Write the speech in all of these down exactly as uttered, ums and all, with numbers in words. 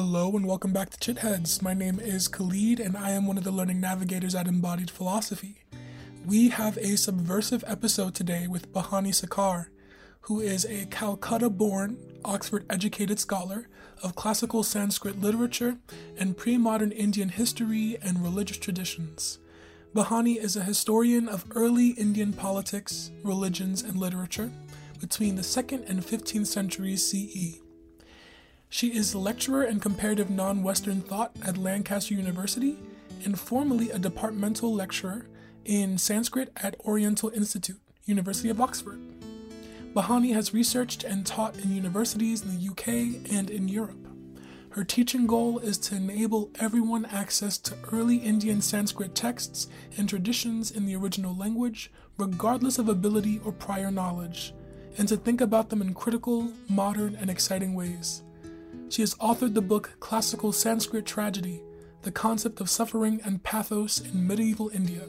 Hello and welcome back to Chit Heads. My name is Khalid and I am one of the learning navigators at Embodied Philosophy. We have a subversive episode today with Bihani Sarkar, who is a Calcutta-born, Oxford-educated scholar of classical Sanskrit literature and pre-modern Indian history and religious traditions. Bihani is a historian of early Indian politics, religions, and literature between the second and fifteenth centuries C E. She is lecturer in comparative non-Western thought at Lancaster University and formerly a departmental lecturer in Sanskrit at Oriental Institute, University of Oxford. Bihani has researched and taught in universities in the U K and in Europe. Her teaching goal is to enable everyone access to early Indian Sanskrit texts and traditions in the original language, regardless of ability or prior knowledge, and to think about them in critical, modern, and exciting ways. She has authored the book Classical Sanskrit Tragedy, The Concept of Suffering and Pathos in Medieval India.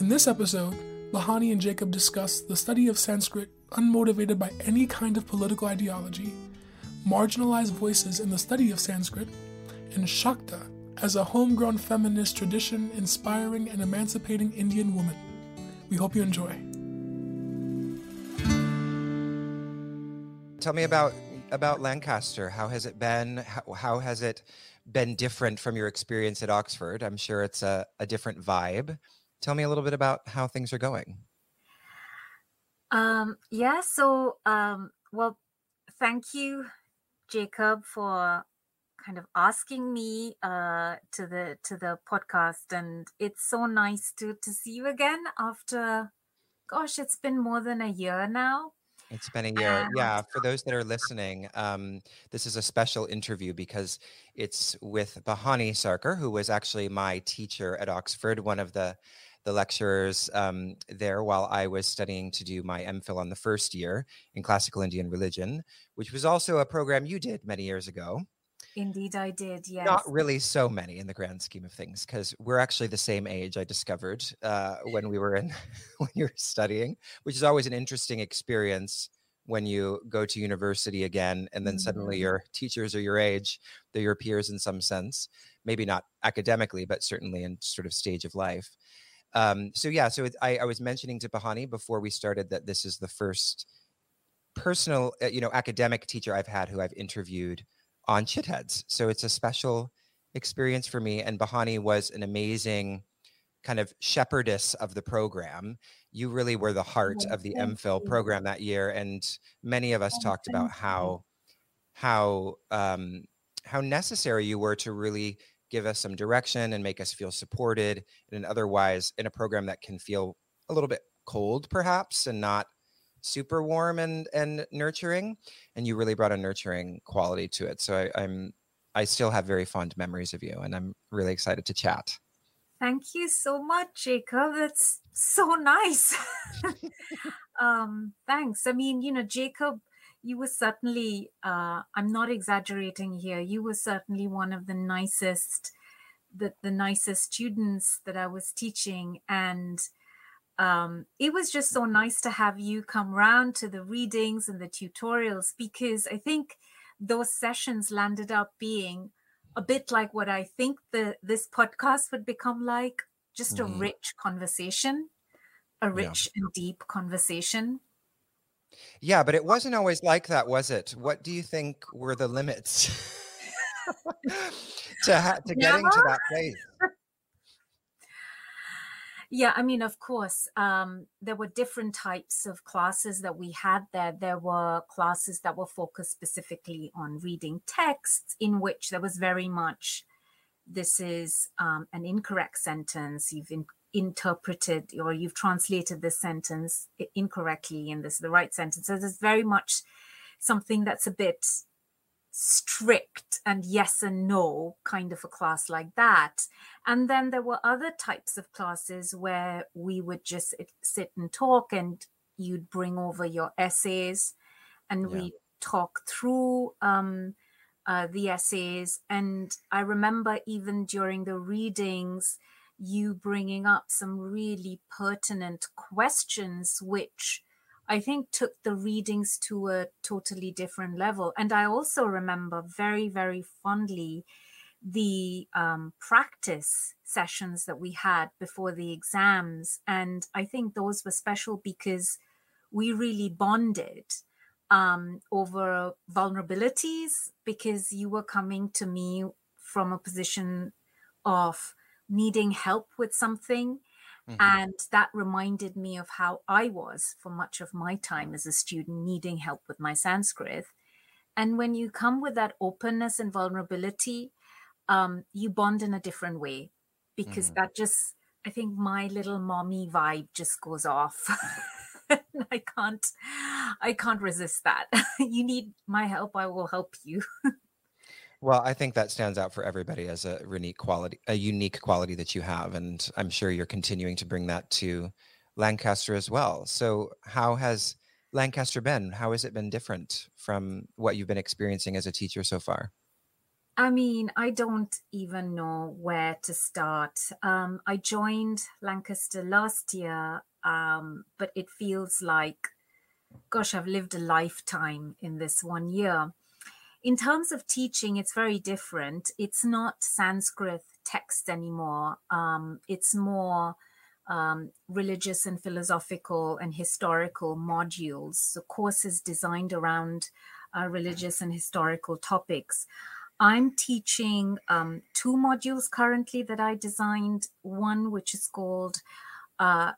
In this episode, Bihani and Jacob discuss the study of Sanskrit unmotivated by any kind of political ideology, marginalized voices in the study of Sanskrit, and Shakta as a homegrown feminist tradition inspiring and emancipating Indian women. We hope you enjoy. Tell me about About Lancaster. How has it been? How, how has it been different from your experience at Oxford? I'm sure it's a, a different vibe. Tell me a little bit about how things are going. Um, yeah, so, um, well, thank you, Jacob, for kind of asking me uh, to the to the podcast. And it's so nice to, to see you again after, gosh, it's been more than a year now. It's been a year. Yeah. For those that are listening, um, this is a special interview because it's with Bihani Sarkar, who was actually my teacher at Oxford, one of the, the lecturers um, there while I was studying to do my MPhil on the first year in classical Indian religion, which was also a program you did many years ago. Indeed, I did. Yes. Not really so many in the grand scheme of things, because we're actually the same age. I discovered uh, when we were in when you were studying, which is always an interesting experience when you go to university again, and then mm-hmm. suddenly your teachers are your age, they're your peers in some sense, maybe not academically, but certainly in sort of stage of life. Um, so yeah, so it, I, I was mentioning to Bihani before we started that this is the first personal, uh, you know, academic teacher I've had who I've interviewed on Chit Heads. So it's a special experience for me. And Bihani was an amazing kind of shepherdess of the program. You really were the heart of the MPhil program that year. And many of us talked about how, how, um, how necessary you were to really give us some direction and make us feel supported in an otherwise, in a program that can feel a little bit cold perhaps and not super warm and and nurturing, and you really brought a nurturing quality to it. So I, I'm I still have very fond memories of you, and I'm really excited to chat. Thank you so much, Jacob. That's so nice. um, thanks. I mean, you know, Jacob, you were certainly uh, I'm not exaggerating here. You were certainly one of the nicest the the nicest students that I was teaching, and Um, it was just so nice to have you come round to the readings and the tutorials, because I think those sessions landed up being a bit like what I think the, this podcast would become like, just a mm. rich conversation, a rich yeah. and deep conversation. Yeah, but it wasn't always like that, was it? What do you think were the limits to, ha- to getting yeah. to that place? Yeah, I mean, of course, um, there were different types of classes that we had there. There were classes that were focused specifically on reading texts, in which there was very much, this is um, an incorrect sentence. You've in- interpreted or you've translated this sentence incorrectly, and this is the right sentence. So there's very much something that's a bit strict and yes and no kind of a class like that. And then there were other types of classes where we would just sit and talk, and you'd bring over your essays and yeah. we talk through um, uh, the essays. And I remember even during the readings, you bringing up some really pertinent questions, which I think, took the readings to a totally different level. And I also remember very, very fondly the um, practice sessions that we had before the exams. And I think those were special because we really bonded um, over vulnerabilities, because you were coming to me from a position of needing help with something. Mm-hmm. And that reminded me of how I was for much of my time as a student, needing help with my Sanskrit. And when you come with that openness and vulnerability, um, you bond in a different way, because mm-hmm. that just, I think my little mommy vibe just goes off. I can't, I can't resist that. You need my help, I will help you. Well, I think that stands out for everybody as a unique quality, a unique quality that you have. And I'm sure you're continuing to bring that to Lancaster as well. So how has Lancaster been? How has it been different from what you've been experiencing as a teacher so far? I mean, I don't even know where to start. Um, I joined Lancaster last year, um, but it feels like, gosh, I've lived a lifetime in this one year. In terms of teaching, it's very different. It's not Sanskrit text anymore. Um, it's more um, religious and philosophical and historical modules, so courses designed around uh, religious and historical topics. I'm teaching um, two modules currently that I designed, one which is called uh,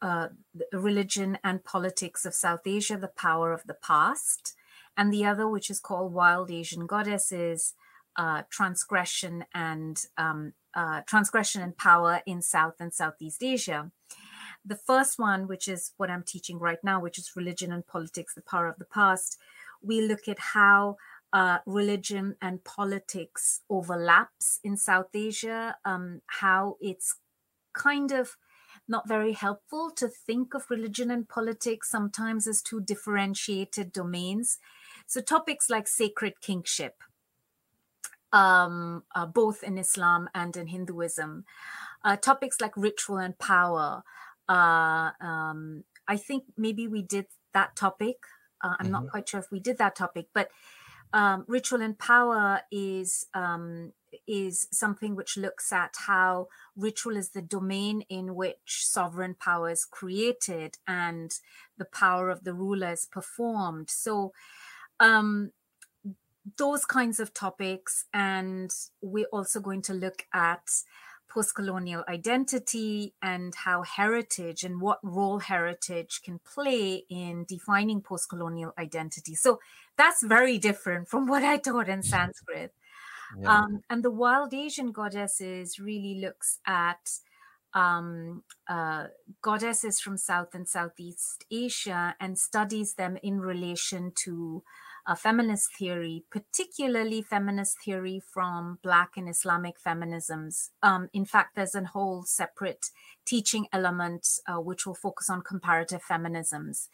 uh, Religion and Politics of South Asia, The Power of the Past, and the other, which is called Wild Asian Goddesses, uh, Transgression and um, uh, Transgression and Power in South and Southeast Asia. The first one, which is what I'm teaching right now, which is Religion and Politics, The Power of the Past, we look at how uh, religion and politics overlaps in South Asia, um, how it's kind of not very helpful to think of religion and politics sometimes as two differentiated domains. So topics like sacred kingship, um, uh, both in Islam and in Hinduism, uh, topics like ritual and power. Uh, um, I think maybe we did that topic. Uh, I'm mm-hmm. not quite sure if we did that topic, but um, ritual and power is um, is something which looks at how ritual is the domain in which sovereign power is created and the power of the ruler is performed. So um, those kinds of topics. And we're also going to look at post-colonial identity and how heritage and what role heritage can play in defining post-colonial identity. So that's very different from what I taught in Sanskrit. Yeah. Um, and the Wild Asian Goddesses really looks at um, uh, goddesses from South and Southeast Asia and studies them in relation to uh, feminist theory, particularly feminist theory from Black and Islamic feminisms. Um, in fact, there's a whole separate teaching element uh, which will focus on comparative feminisms.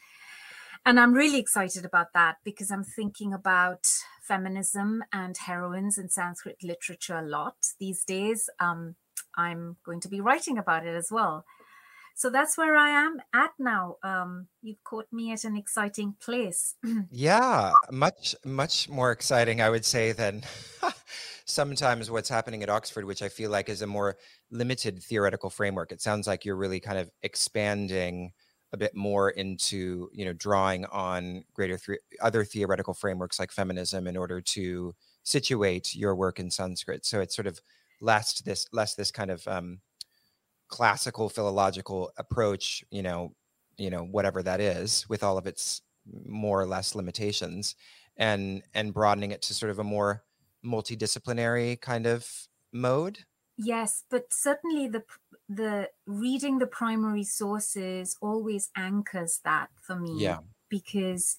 And I'm really excited about that because I'm thinking about feminism and heroines in Sanskrit literature a lot these days. Um, I'm going to be writing about it as well. So that's where I am at now. Um, you've caught me at an exciting place. Yeah, much, much more exciting, I would say, than sometimes what's happening at Oxford, which I feel like is a more limited theoretical framework. It sounds like you're really kind of expanding a bit more into, you know, drawing on greater th other theoretical frameworks like feminism in order to situate your work in Sanskrit. So it's sort of less this, less this kind of um, classical philological approach, you know, you know, whatever that is, with all of its more or less limitations, and and broadening it to sort of a more multidisciplinary kind of mode. Yes, but certainly the the reading the primary sources always anchors that for me. Yeah. Because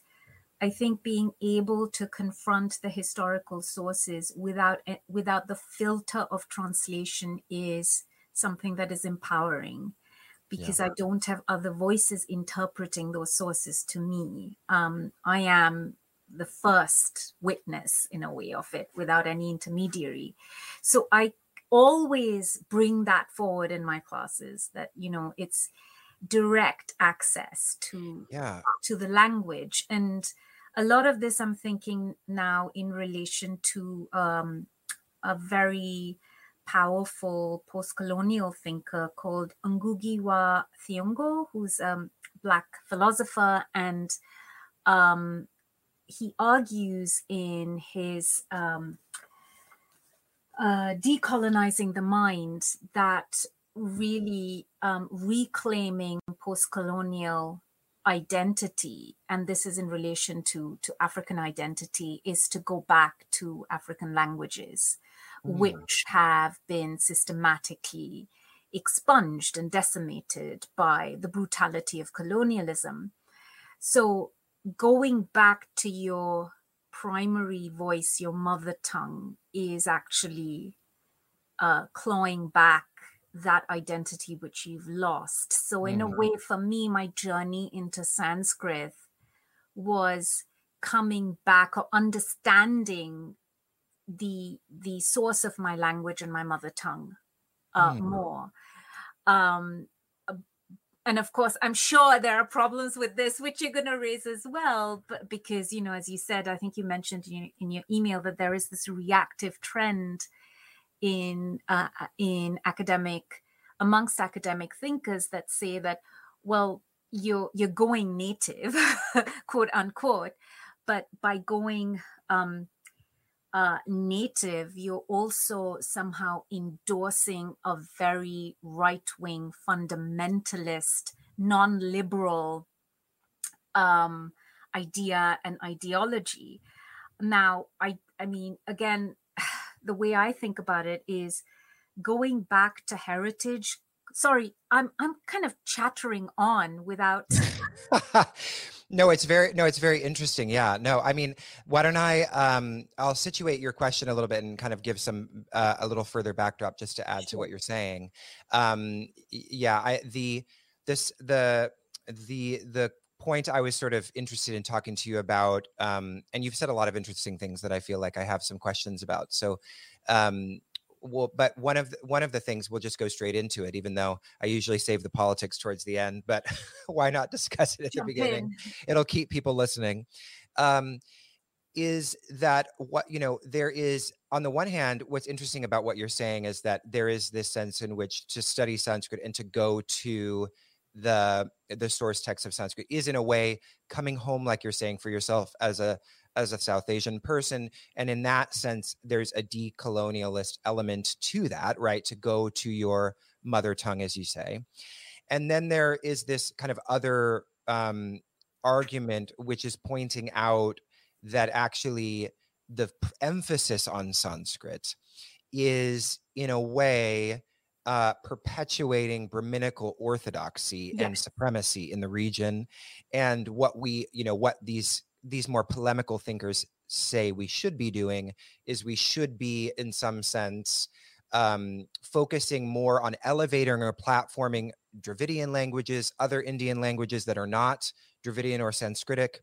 I think being able to confront the historical sources without without the filter of translation is something that is empowering, because yeah. I don't have other voices interpreting those sources to me. Um, I am the first witness in a way of it without any intermediary. So I always bring that forward in my classes, that, you know, it's direct access to, yeah. to the language. And a lot of this I'm thinking now in relation to um, a very powerful post-colonial thinker called Ngũgĩ wa Thiong'o, who's a Black philosopher, and um, he argues in his um, uh, Decolonizing the Mind that really um, reclaiming post-colonial identity, and this is in relation to, to African identity, is to go back to African languages, mm. which have been systematically expunged and decimated by the brutality of colonialism. So going back to your primary voice, your mother tongue, is actually uh, clawing back that identity which you've lost. So in mm-hmm. a way, for me, my journey into Sanskrit was coming back or understanding the the source of my language and my mother tongue uh, mm-hmm. more. Um, and of course, I'm sure there are problems with this, which you're going to raise as well, but because, you know, as you said, I think you mentioned in your email that there is this reactive trend in uh, in academic, amongst academic thinkers, that say that, well, you're you're going native, quote unquote, but by going um, uh, native, you're also somehow endorsing a very right-wing, fundamentalist, non-liberal um, idea and ideology. Now, I I mean, again, the way I think about it is going back to heritage. Sorry, I'm I'm kind of chattering on without. no, it's very no, it's very interesting. Yeah, no, I mean, why don't I? Um, I'll situate your question a little bit and kind of give some uh, a little further backdrop just to add to what you're saying. Um, yeah, I, the this the the the. point I was sort of interested in talking to you about, um, and you've said a lot of interesting things that I feel like I have some questions about. So, um, well, but one of the, one of the things, we'll just go straight into it, even though I usually save the politics towards the end. But why not discuss it at Jump the beginning? In. It'll keep people listening. Um, is that what you know? There is, on the one hand, what's interesting about what you're saying is that there is this sense in which to study Sanskrit and to go to the the source text of Sanskrit is in a way coming home, like you're saying, for yourself as a as a South Asian person. And in that sense, there's a decolonialist element to that, right? To go to your mother tongue, as you say. And then there is this kind of other um, argument, which is pointing out that actually the emphasis on Sanskrit is in a way Uh, perpetuating Brahminical orthodoxy yes. and supremacy in the region, and what we, you know, what these these more polemical thinkers say we should be doing is we should be, in some sense, um, focusing more on elevating or platforming Dravidian languages, other Indian languages that are not Dravidian or Sanskritic,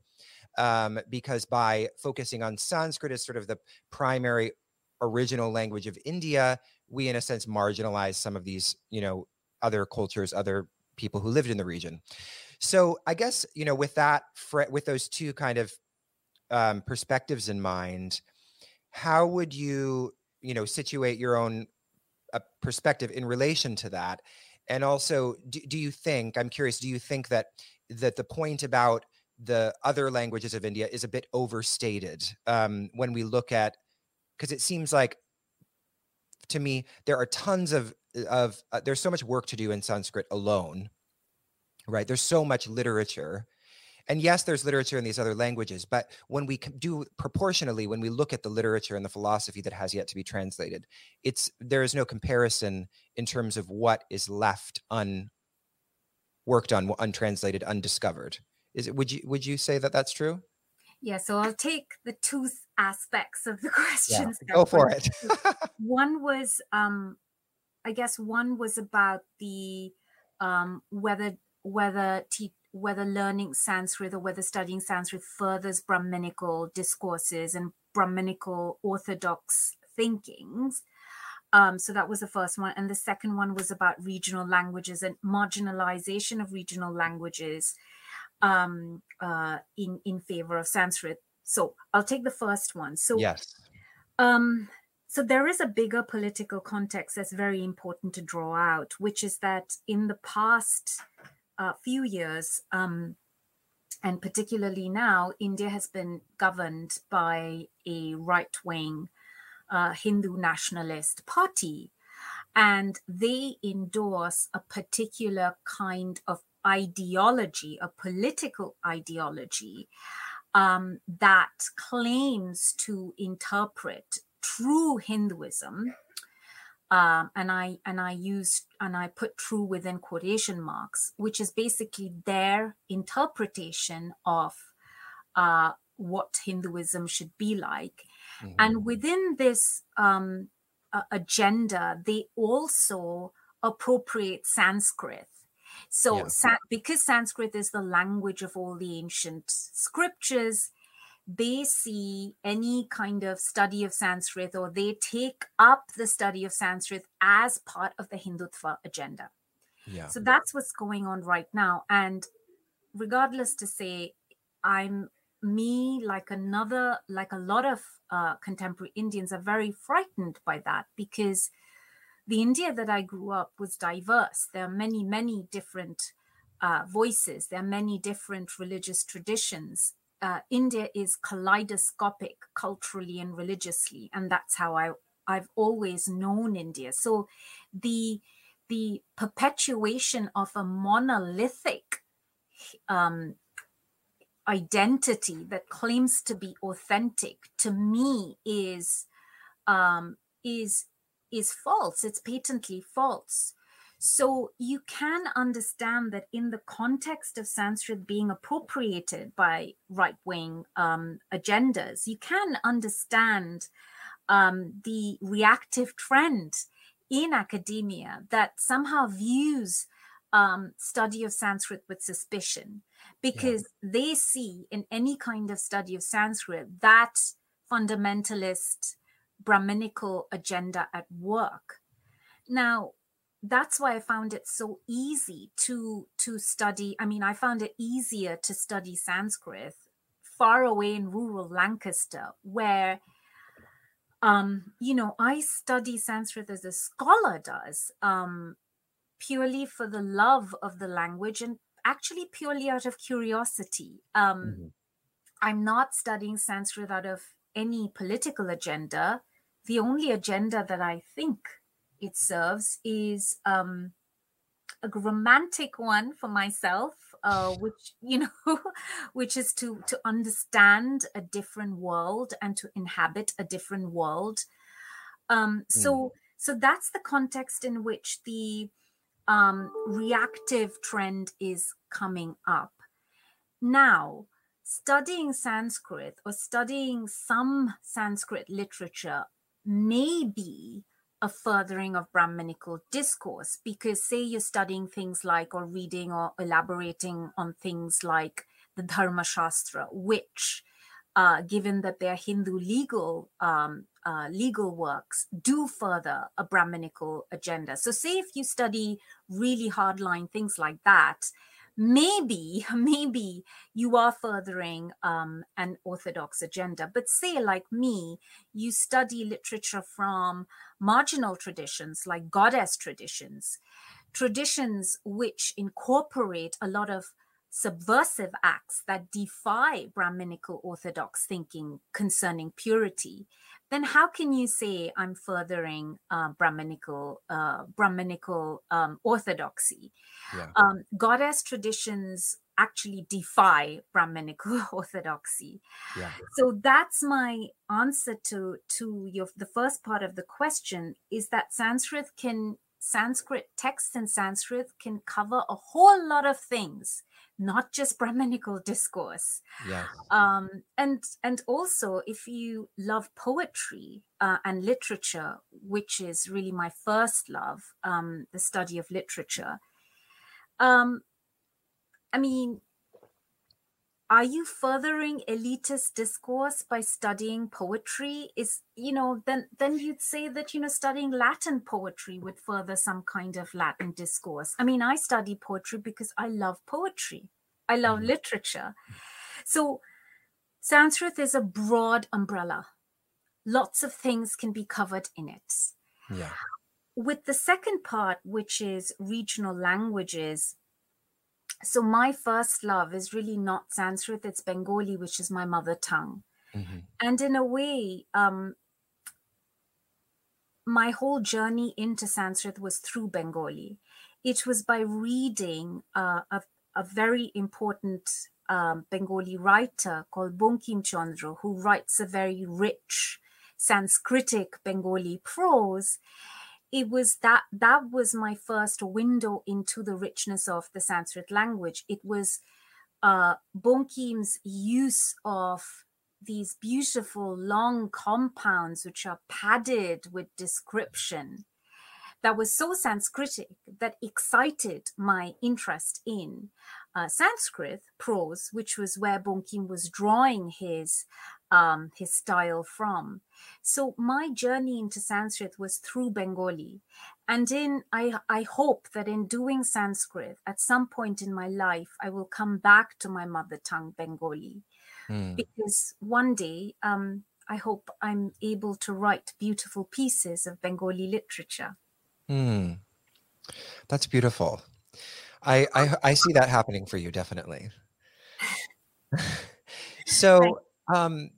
um, because by focusing on Sanskrit as sort of the primary original language of India, we, in a sense, marginalize some of these, you know, other cultures, other people who lived in the region. So I guess, you know, with that, with those two kind of um, perspectives in mind, how would you, you know, situate your own uh, perspective in relation to that? And also, do, do you think, I'm curious, do you think that that the point about the other languages of India is a bit overstated um, when we look at, because it seems like, to me, there are tons of, of uh, there's so much work to do in Sanskrit alone, right? There's so much literature. And yes, there's literature in these other languages, but when we do proportionally, when we look at the literature and the philosophy that has yet to be translated, it's there is no comparison in terms of what is left unworked on, untranslated, undiscovered. Is it, would you, would you say that that's true? Yeah, so I'll take the two aspects of the question. Yeah, go for it. One was, um, I guess, one was about the um, whether whether te whether learning Sanskrit or whether studying Sanskrit furthers Brahminical discourses and Brahminical orthodox thinkings, Um, so that was the first one. And the second one was about regional languages and marginalization of regional languages um, uh, in, in favor of Sanskrit. So I'll take the first one. So, yes. Um, so there is a bigger political context that's very important to draw out, which is that in the past uh, few years, um, and particularly now, India has been governed by a right-wing Uh, Hindu nationalist party, and they endorse a particular kind of ideology, a political ideology um, that claims to interpret true Hinduism, um, and I and I used and I put "true" within quotation marks, which is basically their interpretation of uh, what Hinduism should be like. Mm-hmm. And within this um, uh, agenda, they also appropriate Sanskrit. So yeah. Sa because Sanskrit is the language of all the ancient scriptures, they see any kind of study of Sanskrit, or they take up the study of Sanskrit as part of the Hindutva agenda. Yeah. So that's what's going on right now. And regardless to say, I'm... me, like another, like a lot of uh, contemporary Indians, are very frightened by that, because the India that I grew up was diverse. There are many, many different uh, voices. There are many different religious traditions. Uh, India is kaleidoscopic culturally and religiously, and that's how I, I've always known India. So the, the perpetuation of a monolithic um, identity that claims to be authentic, to me, is um, is is false. It's patently false. So you can understand that in the context of Sanskrit being appropriated by right-wing um, agendas, you can understand um, the reactive trend in academia that somehow views um, study of Sanskrit with suspicion, because yeah. they see in any kind of study of Sanskrit that fundamentalist Brahminical agenda at work. Now, that's why I found it so easy to, to study. I mean, I found it easier to study Sanskrit far away in rural Lancaster, where, um, you know, I study Sanskrit as a scholar does, um, purely for the love of the language and actually purely out of curiosity. Um, mm-hmm. I'm not studying Sanskrit out of any political agenda. The only agenda that I think it serves is um, a romantic one for myself, uh, which, you know, which is to, to understand a different world and to inhabit a different world. Um, so, mm. so that's the context in which the Um, reactive trend is coming up. Now, studying Sanskrit or studying some Sanskrit literature may be a furthering of Brahminical discourse, because say you're studying things like, or reading or elaborating on things like the Dharma Shastra, which uh, given that they're Hindu legal um, Uh, legal works, do further a Brahminical agenda. So say if you study really hardline things like that, maybe, maybe you are furthering um, an orthodox agenda. But say, like me, you study literature from marginal traditions, like goddess traditions, traditions which incorporate a lot of subversive acts that defy Brahminical orthodox thinking concerning purity, then how can you say I'm furthering uh, Brahminical uh, Brahminical um, orthodoxy? Yeah. Um, goddess traditions actually defy Brahminical orthodoxy. Yeah. So that's my answer to to your the first part of the question, is that Sanskrit can Sanskrit texts and Sanskrit can cover a whole lot of things, not just Brahminical discourse. Yeah. Um, and, and also, if you love poetry uh, and literature, which is really my first love, um, the study of literature, um, I mean, Are you furthering elitist discourse by studying poetry? Is, you know, then then you'd say that, you know, studying Latin poetry would further some kind of Latin discourse. I mean, I study poetry because I love poetry. I love literature. So Sanskrit is a broad umbrella. Lots of things can be covered in it. Yeah. With the second part, which is regional languages, so my first love is really not Sanskrit, it's Bengali, which is my mother tongue. Mm-hmm. And in a way, um, my whole journey into Sanskrit was through Bengali. It was by reading uh, a, a very important um, Bengali writer called Bankim Chandra, who writes a very rich Sanskritic Bengali prose. It was that, that was my first window into the richness of the Sanskrit language. It was uh, Bankim's use of these beautiful long compounds, which are padded with description, that was so Sanskritic that excited my interest in uh, Sanskrit prose, which was where Bankim was drawing his Um, his style from. So my journey into Sanskrit was through Bengali. And in I, I hope that in doing Sanskrit, at some point in my life, I will come back to my mother tongue, Bengali. Mm. Because one day, um, I hope I'm able to write beautiful pieces of Bengali literature. Mm. That's beautiful. I, I, I see that happening for you, definitely. So, um,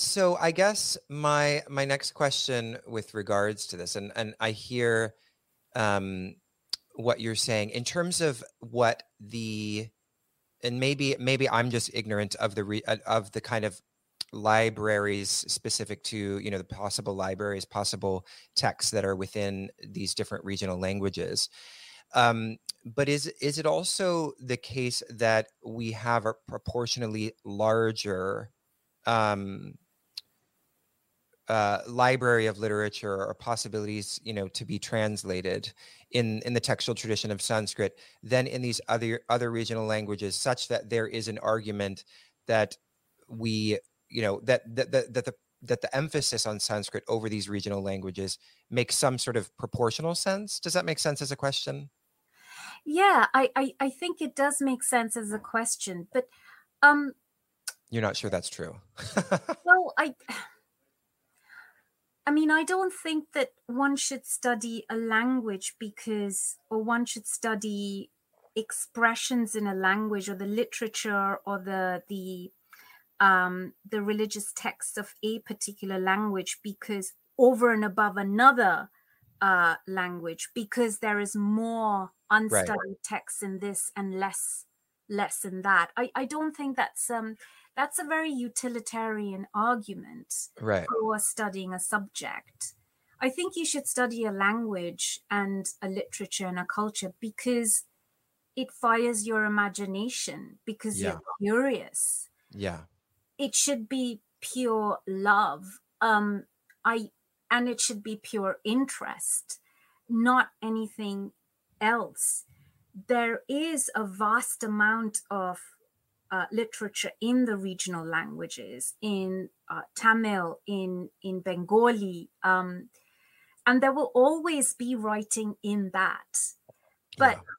So I guess my my next question with regards to this, and, and I hear um, what you're saying in terms of what the, and maybe maybe I'm just ignorant of the re, of the kind of libraries specific to, you know, the possible libraries, possible texts that are within these different regional languages. Um, but is is it also the case that we have a proportionally larger um Uh, library of literature or possibilities, you know, to be translated in in the textual tradition of Sanskrit than in these other other regional languages, such that there is an argument that we, you know, that that that, that the that the emphasis on Sanskrit over these regional languages makes some sort of proportional sense? Does that make sense as a question? Yeah, I I, I think it does make sense as a question, but um, you're not sure that's true. Well, I. I mean, I don't think that one should study a language because, or one should study expressions in a language or the literature or the the um, the religious texts of a particular language because over and above another uh, language, because there is more unstudied texts in this and less less in that. I, I don't think that's um. That's a very utilitarian argument right. for studying a subject. I think you should study a language and a literature and a culture because it fires your imagination, because yeah. you're curious. Yeah. It should be pure love. Um, I and it should be pure interest, not anything else. There is a vast amount of Uh, literature in the regional languages, in uh, Tamil, in in Bengali, um, and there will always be writing in that. But yeah.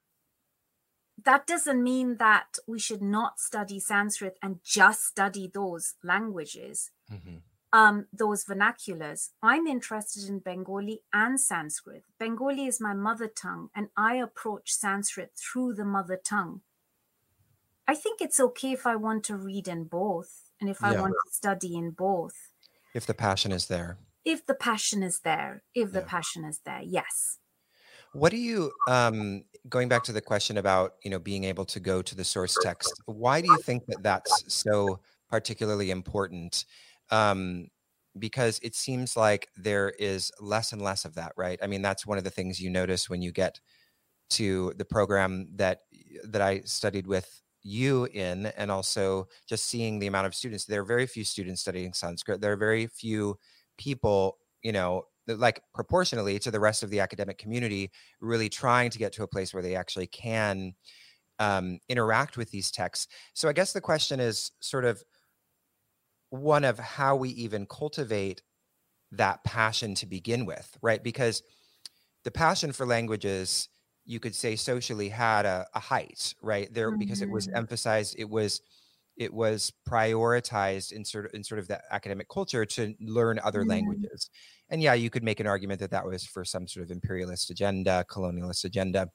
that doesn't mean that we should not study Sanskrit and just study those languages, mm-hmm. um, those vernaculars. I'm interested in Bengali and Sanskrit. Bengali is my mother tongue, and I approach Sanskrit through the mother tongue. I think it's okay if I want to read in both and if I yeah. want to study in both. If the passion is there. If the passion is there. If yeah. the passion is there, yes. What do you, um, going back to the question about, you know, being able to go to the source text, why do you think that that's so particularly important? Um, because it seems like there is less and less of that, right? I mean, that's one of the things you notice when you get to the program that that I studied with you in, and also just seeing the amount of students. There are very few students studying Sanskrit. There are very few people, you know, like proportionally to the rest of the academic community, really trying to get to a place where they actually can um, interact with these texts. So I guess the question is sort of one of how we even cultivate that passion to begin with, right? Because the passion for languages, you could say socially had a, a height, right? There, mm-hmm. because it was emphasized, it was it was prioritized in sort of in sort of the academic culture to learn other mm-hmm. languages. And yeah, you could make an argument that that was for some sort of imperialist agenda, colonialist agenda,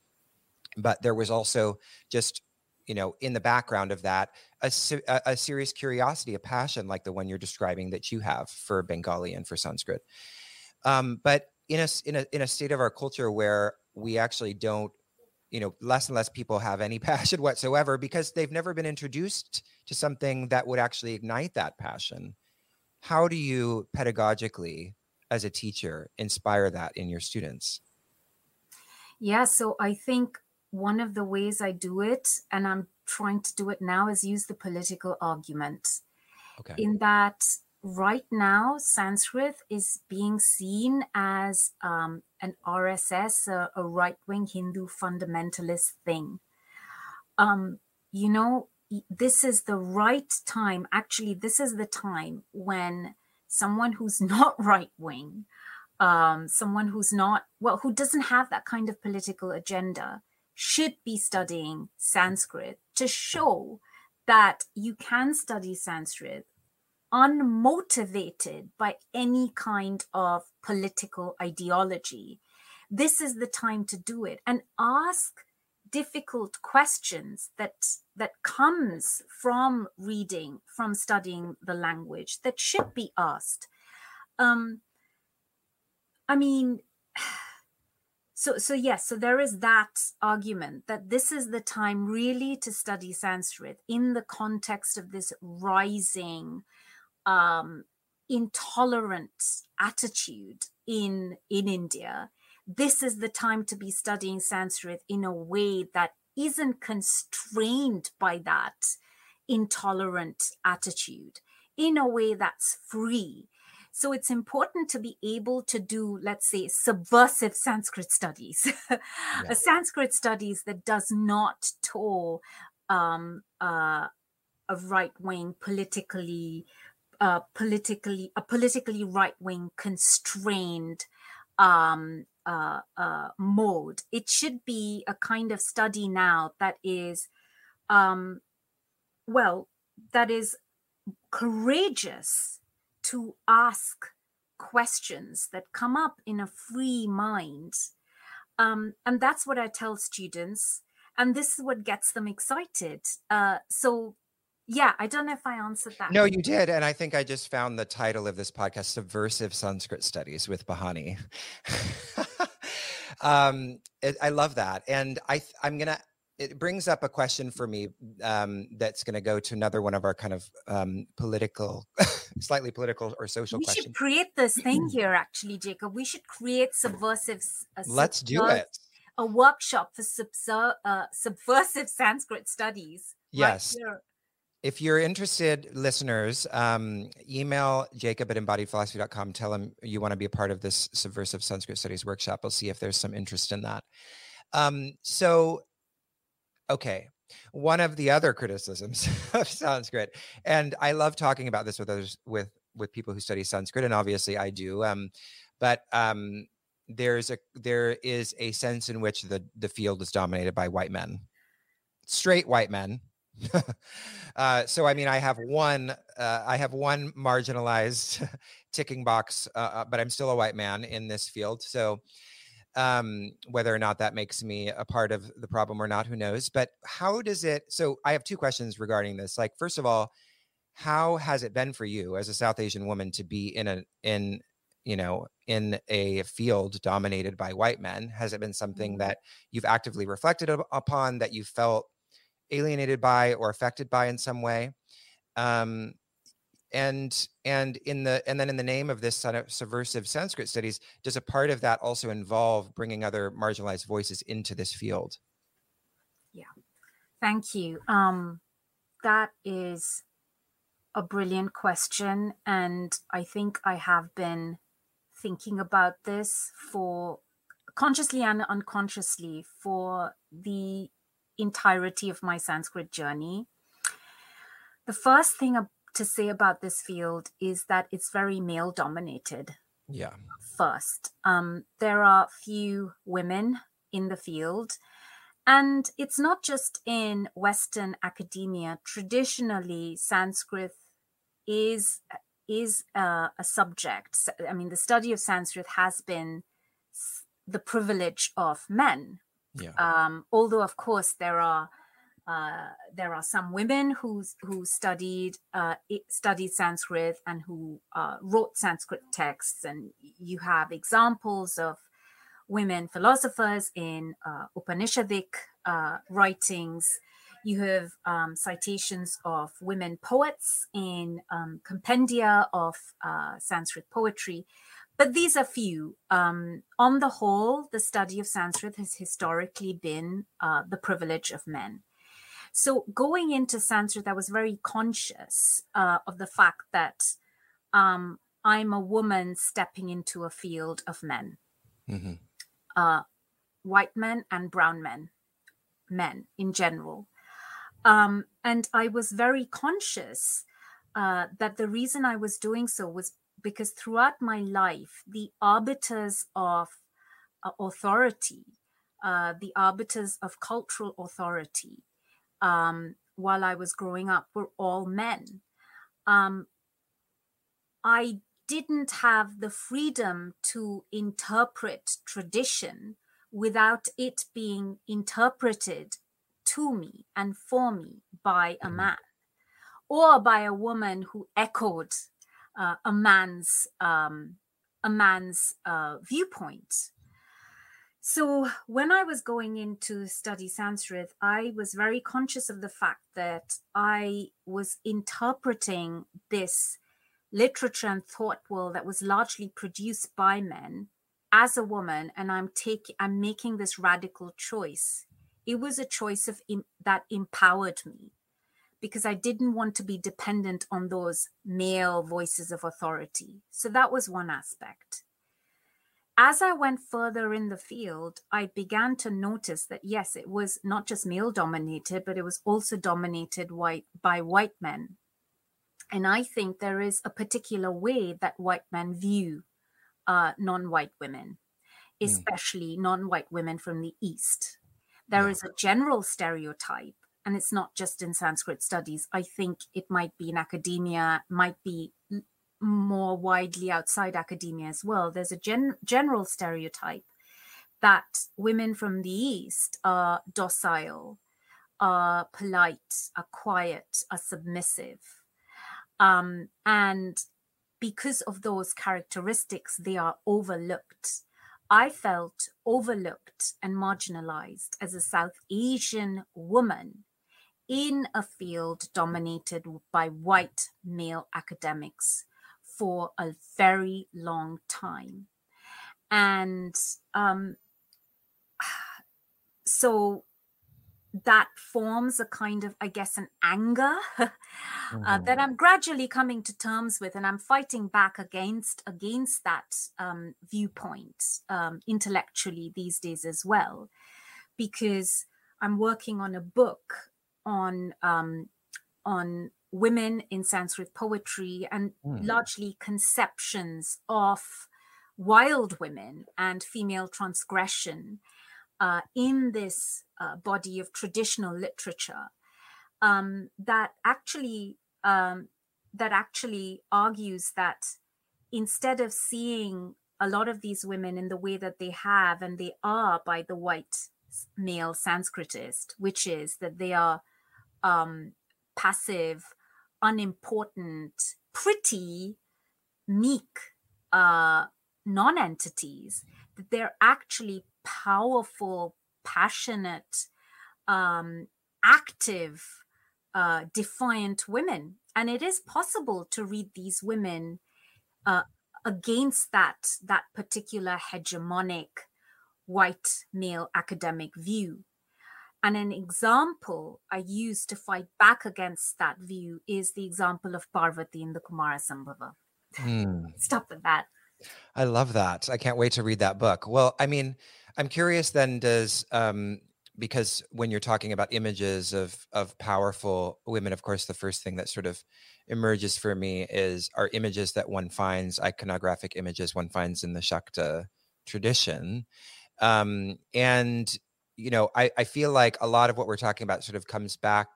but there was also just, you know, in the background of that, a, a, a serious curiosity, a passion like the one you're describing that you have for Bengali and for Sanskrit. Um, but in a, in a, in a state of our culture where we actually don't, you know, less and less people have any passion whatsoever because they've never been introduced to something that would actually ignite that passion. How do you pedagogically, as a teacher, inspire that in your students? Yeah, so I think one of the ways I do it, and I'm trying to do it now, is use the political argument. Okay. In that right now, Sanskrit is being seen as um, an R S S, a, a right-wing Hindu fundamentalist thing. Um, you know, this is the right time. Actually, this is the time when someone who's not right-wing, um, someone who's not, well, who doesn't have that kind of political agenda, should be studying Sanskrit to show that you can study Sanskrit unmotivated by any kind of political ideology. This is the time to do it and ask difficult questions that that comes from reading, from studying the language that should be asked. Um, I mean... So, so yes, so there is that argument that this is the time really to study Sanskrit in the context of this rising, um, intolerant attitude in, in India. This is the time to be studying Sanskrit in a way that isn't constrained by that intolerant attitude, in a way that's free. So it's important to be able to do, let's say, subversive Sanskrit studies, yeah. Sanskrit studies that does not toll um, uh, a right-wing politically, uh, politically, a politically right-wing constrained um, uh, uh, mode. It should be a kind of study now that is, um, well, that is courageous to ask questions that come up in a free mind. Um, and that's what I tell students. And this is what gets them excited. Uh, so yeah, I don't know if I answered that. No, you did. And I think I just found the title of this podcast, Subversive Sanskrit Studies with Bihani. um, it, I love that. And I, I'm gonna, it brings up a question for me um, that's going to go to another one of our kind of um, political, slightly political or social we questions. We should create this thing here, actually, Jacob. We should create subversive. Uh, Let's subversive, do it. A workshop for subser uh, subversive Sanskrit studies. Yes. Right here. If you're interested, listeners, um, email Jacob at embodied philosophy dot com. Tell him you want to be a part of this subversive Sanskrit studies workshop. I'll see if there's some interest in that. Um, so. Okay. One of the other criticisms of Sanskrit, and I love talking about this with others, with, with people who study Sanskrit, and obviously I do. Um, but um, there's a, there is a sense in which the, the field is dominated by white men, straight white men. uh, so, I mean, I have one, uh, I have one marginalized ticking box, uh, but I'm still a white man in this field. So, Um, whether or not that makes me a part of the problem or not, who knows? But how does it, so I have two questions regarding this. Like, first of all, how has it been for you as a South Asian woman to be in a, in, you know, in a field dominated by white men? Has it been something that you've actively reflected upon, that you felt alienated by or affected by in some way? Um, And, and in the, and then in the name of this subversive Sanskrit studies, does a part of that also involve bringing other marginalized voices into this field? Yeah, thank you. Um, that is a brilliant question. And I think I have been thinking about this for consciously and unconsciously for the entirety of my Sanskrit journey. The first thing to say about this field is that it's very male dominated. Yeah. First, um, there are few women in the field. And it's not just in Western academia. Traditionally, Sanskrit is, is uh, a subject. I mean, the study of Sanskrit has been the privilege of men. Yeah. Um, although, of course, there are uh, there are some women who who studied uh, studied Sanskrit and who uh, wrote Sanskrit texts, and you have examples of women philosophers in uh, Upanishadic uh, writings. You have um, citations of women poets in um, compendia of uh, Sanskrit poetry. But these are few. Um, on the whole, the study of Sanskrit has historically been uh, the privilege of men. So going into Sanskrit, I was very conscious uh, of the fact that um, I'm a woman stepping into a field of men, mm-hmm. uh, white men and brown men, men in general. Um, and I was very conscious uh, that the reason I was doing so was because throughout my life, the arbiters of uh, authority, uh, the arbiters of cultural authority, um, while I was growing up, were all men. Um, I didn't have the freedom to interpret tradition without it being interpreted to me and for me by a man or by a woman who echoed Uh, a man's um, a man's uh, viewpoint. So when I was going in to study Sanskrit, I was very conscious of the fact that I was interpreting this literature and thought world that was largely produced by men as a woman, and I'm taking, I'm making this radical choice. It was a choice of im- that empowered me, because I didn't want to be dependent on those male voices of authority. So that was one aspect. As I went further in the field, I began to notice that, yes, it was not just male dominated, but it was also dominated white, by white men. And I think there is a particular way that white men view uh, non-white women, especially mm. non-white women from the East. There yeah. is a general stereotype. And it's not just in Sanskrit studies. I think it might be in academia, might be more widely outside academia as well. There's a gen- general stereotype that women from the East are docile, are polite, are quiet, are submissive. Um, and because of those characteristics, they are overlooked. I felt overlooked and marginalized as a South Asian woman in a field dominated by white male academics for a very long time. And um, so that forms a kind of, I guess, an anger mm-hmm. uh, that I'm gradually coming to terms with, and I'm fighting back against against that um, viewpoint um, intellectually these days as well, because I'm working on a book on um, on women in Sanskrit poetry and mm. largely conceptions of wild women and female transgression uh, in this uh, body of traditional literature um, that actually um, that actually argues that instead of seeing a lot of these women in the way that they have and they are by the white male Sanskritist, which is that they are um, passive, unimportant, pretty, meek uh, non-entities, that they're actually powerful, passionate, um, active, uh, defiant women. And it is possible to read these women uh, against that, that particular hegemonic white male academic view. And an example I use to fight back against that view is the example of Parvati in the Kumara Sambhava. Mm. Stop with that. I love that. I can't wait to read that book. Well, I mean, I'm curious then, does um, because when you're talking about images of of powerful women, of course, the first thing that sort of emerges for me is are images that one finds, iconographic images one finds in the Shakta tradition. Um, and, you know, I, I feel like a lot of what we're talking about sort of comes back,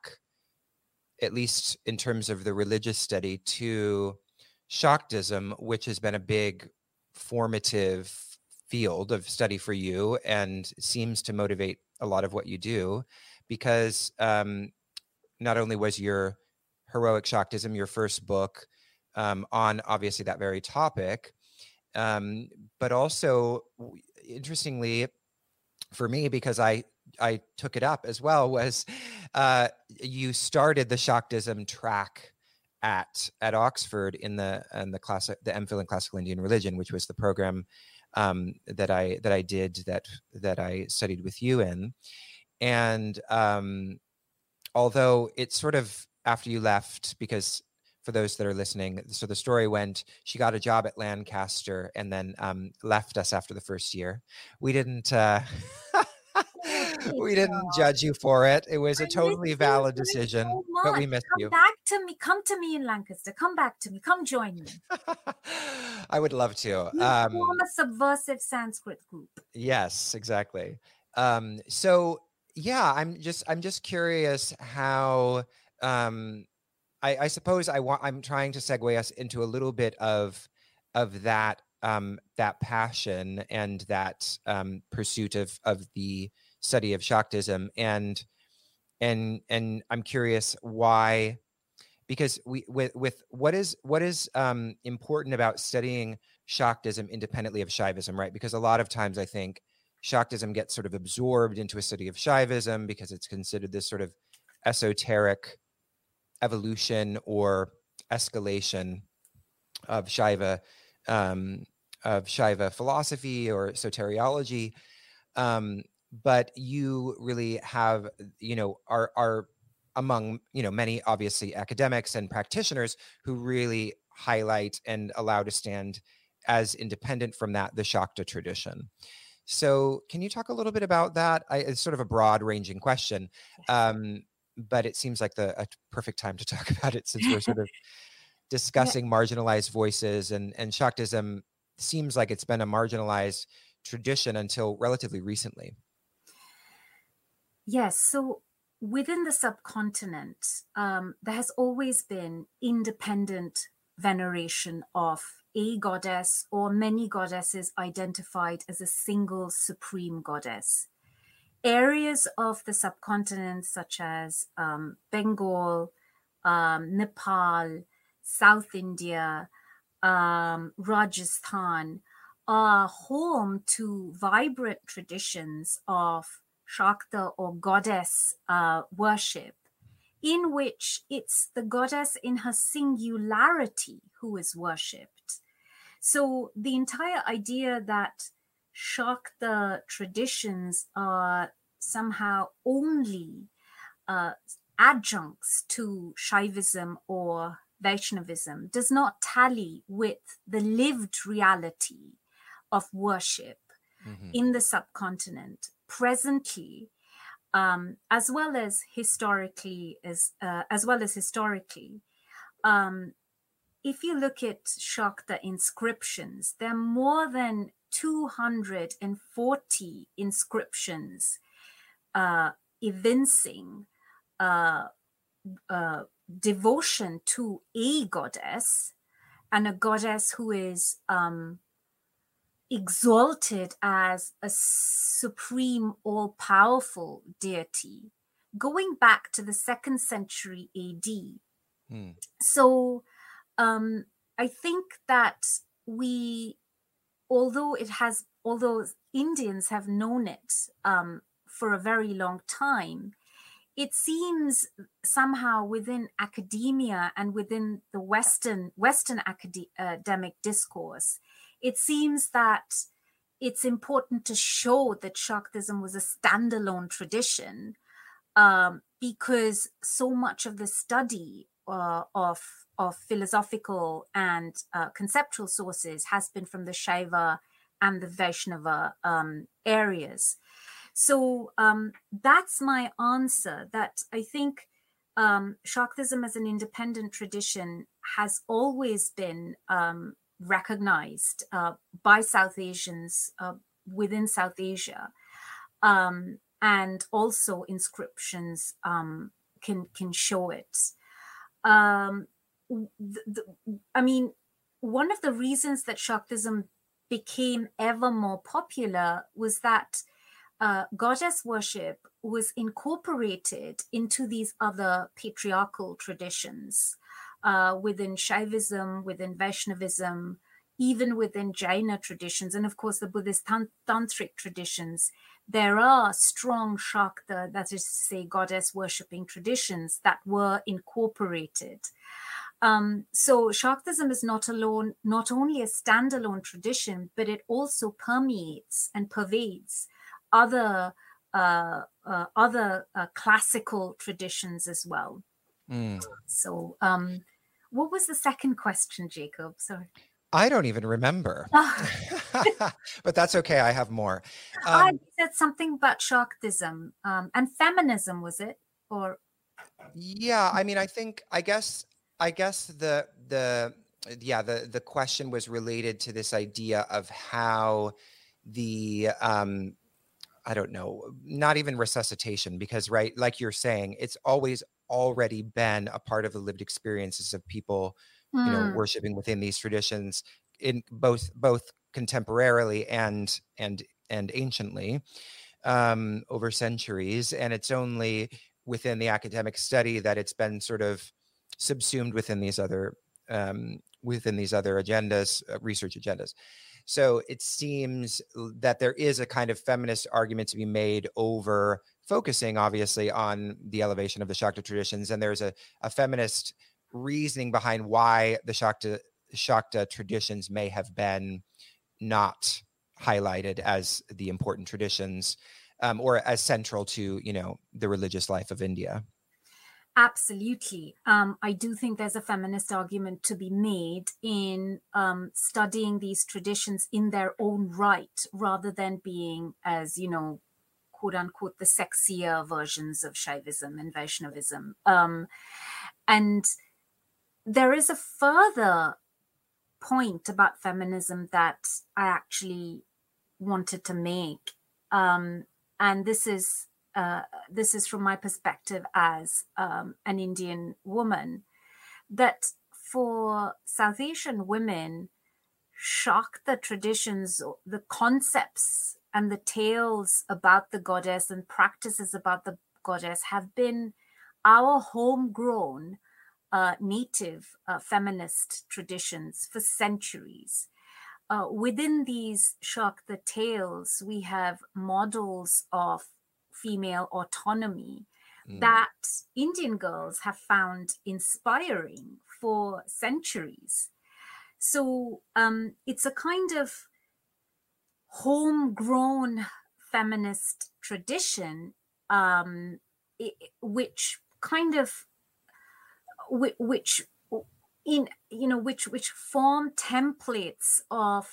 at least in terms of the religious study, to Shaktism, which has been a big formative field of study for you and seems to motivate a lot of what you do, because um, not only was your Heroic Shaktism your first book um, on obviously that very topic, um, but also interestingly for me, because I I took it up as well, was uh, you started the Shaktism track at at Oxford in the in the class the MPhil in Classical Indian Religion, which was the program um, that I that I did that that I studied with you in, and um, although it sort of after you left, because for those that are listening, so the story went, she got a job at Lancaster and then um, left us after the first year. We didn't. Uh, We didn't judge you for it. It was a totally valid decision, but we missed you. Come back to me. Come to me in Lancaster. Come back to me. Come join me. I would love to. Um, form a subversive Sanskrit group. Yes, exactly. Um, so yeah, I'm just I'm just curious how um, I, I suppose I want. I'm trying to segue us into a little bit of of that um, that passion and that um, pursuit of of the study of Shaktism, and and and I'm curious why, because we with with what is what is um, important about studying Shaktism independently of Shaivism, right? Because a lot of times I think Shaktism gets sort of absorbed into a study of Shaivism because it's considered this sort of esoteric evolution or escalation of Shaiva um, of Shaiva philosophy or soteriology. Um, But you really have, you know, are are among, you know, many obviously academics and practitioners who really highlight and allow to stand as independent from that the Shakta tradition. So can you talk a little bit about that? I, it's sort of a broad ranging question, um, but it seems like the a perfect time to talk about it since we're sort of discussing yeah. marginalized voices, and and Shaktism seems like it's been a marginalized tradition until relatively recently. Yes. So within the subcontinent, um, there has always been independent veneration of a goddess or many goddesses identified as a single supreme goddess. Areas of the subcontinent, such as um, Bengal, um, Nepal, South India, um, Rajasthan, are home to vibrant traditions of Shakta or goddess uh, worship, in which it's the goddess in her singularity who is worshipped. So the entire idea that Shakta traditions are somehow only uh, adjuncts to Shaivism or Vaishnavism does not tally with the lived reality of worship mm-hmm. in the subcontinent. Presently, um, as well as historically, as uh, as well as historically, um, if you look at Shakta inscriptions, there are more than two hundred forty inscriptions uh, evincing uh, uh, devotion to a goddess, and a goddess who is um, exalted as a supreme, all-powerful deity, going back to the second century A D. Hmm. So um, I think that we, although it has, although Indians have known it um, for a very long time, it seems somehow within academia and within the Western Western acad- academic discourse, it seems that it's important to show that Shaktism was a standalone tradition um, because so much of the study uh, of, of philosophical and uh, conceptual sources has been from the Shaiva and the Vaishnava um, areas. So um, that's my answer, that I think um, Shaktism as an independent tradition has always been um, recognized uh, by South Asians uh, within South Asia. Um, and also inscriptions um, can can show it. Um, the, the, I mean, one of the reasons that Shaktism became ever more popular was that uh, goddess worship was incorporated into these other patriarchal traditions uh, within Shaivism, within Vaishnavism, even within Jaina traditions, and of course the Buddhist tantric traditions. There are strong Shakta, that is to say, goddess worshipping traditions that were incorporated. Um, so Shaktism is not alone, not only a standalone tradition, but it also permeates and pervades other uh, uh, other uh, classical traditions as well. Mm. So, um, what was the second question, Jacob? Sorry. I don't even remember, oh. But that's okay. I have more. Um, I said something about Shaktism um, and feminism, was it? Or yeah, I mean, I think, I guess, I guess the the yeah the the question was related to this idea of how the um, I don't know, not even resuscitation, because right, like you're saying, it's always already been a part of the lived experiences of people. You know, mm. worshiping within these traditions, in both both contemporarily and and and anciently, um, over centuries. And it's only within the academic study that it's been sort of subsumed within these other um, within these other agendas, uh, research agendas. So it seems that there is a kind of feminist argument to be made over focusing, obviously, on the elevation of the Shakta traditions, and there's a a feminist reasoning behind why the Shakta Shakta traditions may have been not highlighted as the important traditions um, or as central to, you know, the religious life of India. Absolutely. Um, I do think there's a feminist argument to be made in um, studying these traditions in their own right, rather than being as, you know, quote unquote, the sexier versions of Shaivism and Vaishnavism. Um, and There is a further point about feminism that I actually wanted to make, um, and this is uh, this is from my perspective as um, an Indian woman, that for South Asian women, Shakta traditions, the concepts and the tales about the goddess and practices about the goddess have been our homegrown Uh, native uh, feminist traditions for centuries. Uh, within these Shakta tales, we have models of female autonomy mm. that Indian girls have found inspiring for centuries. So um, it's a kind of homegrown feminist tradition, um, it, which kind of which in you know which which form templates of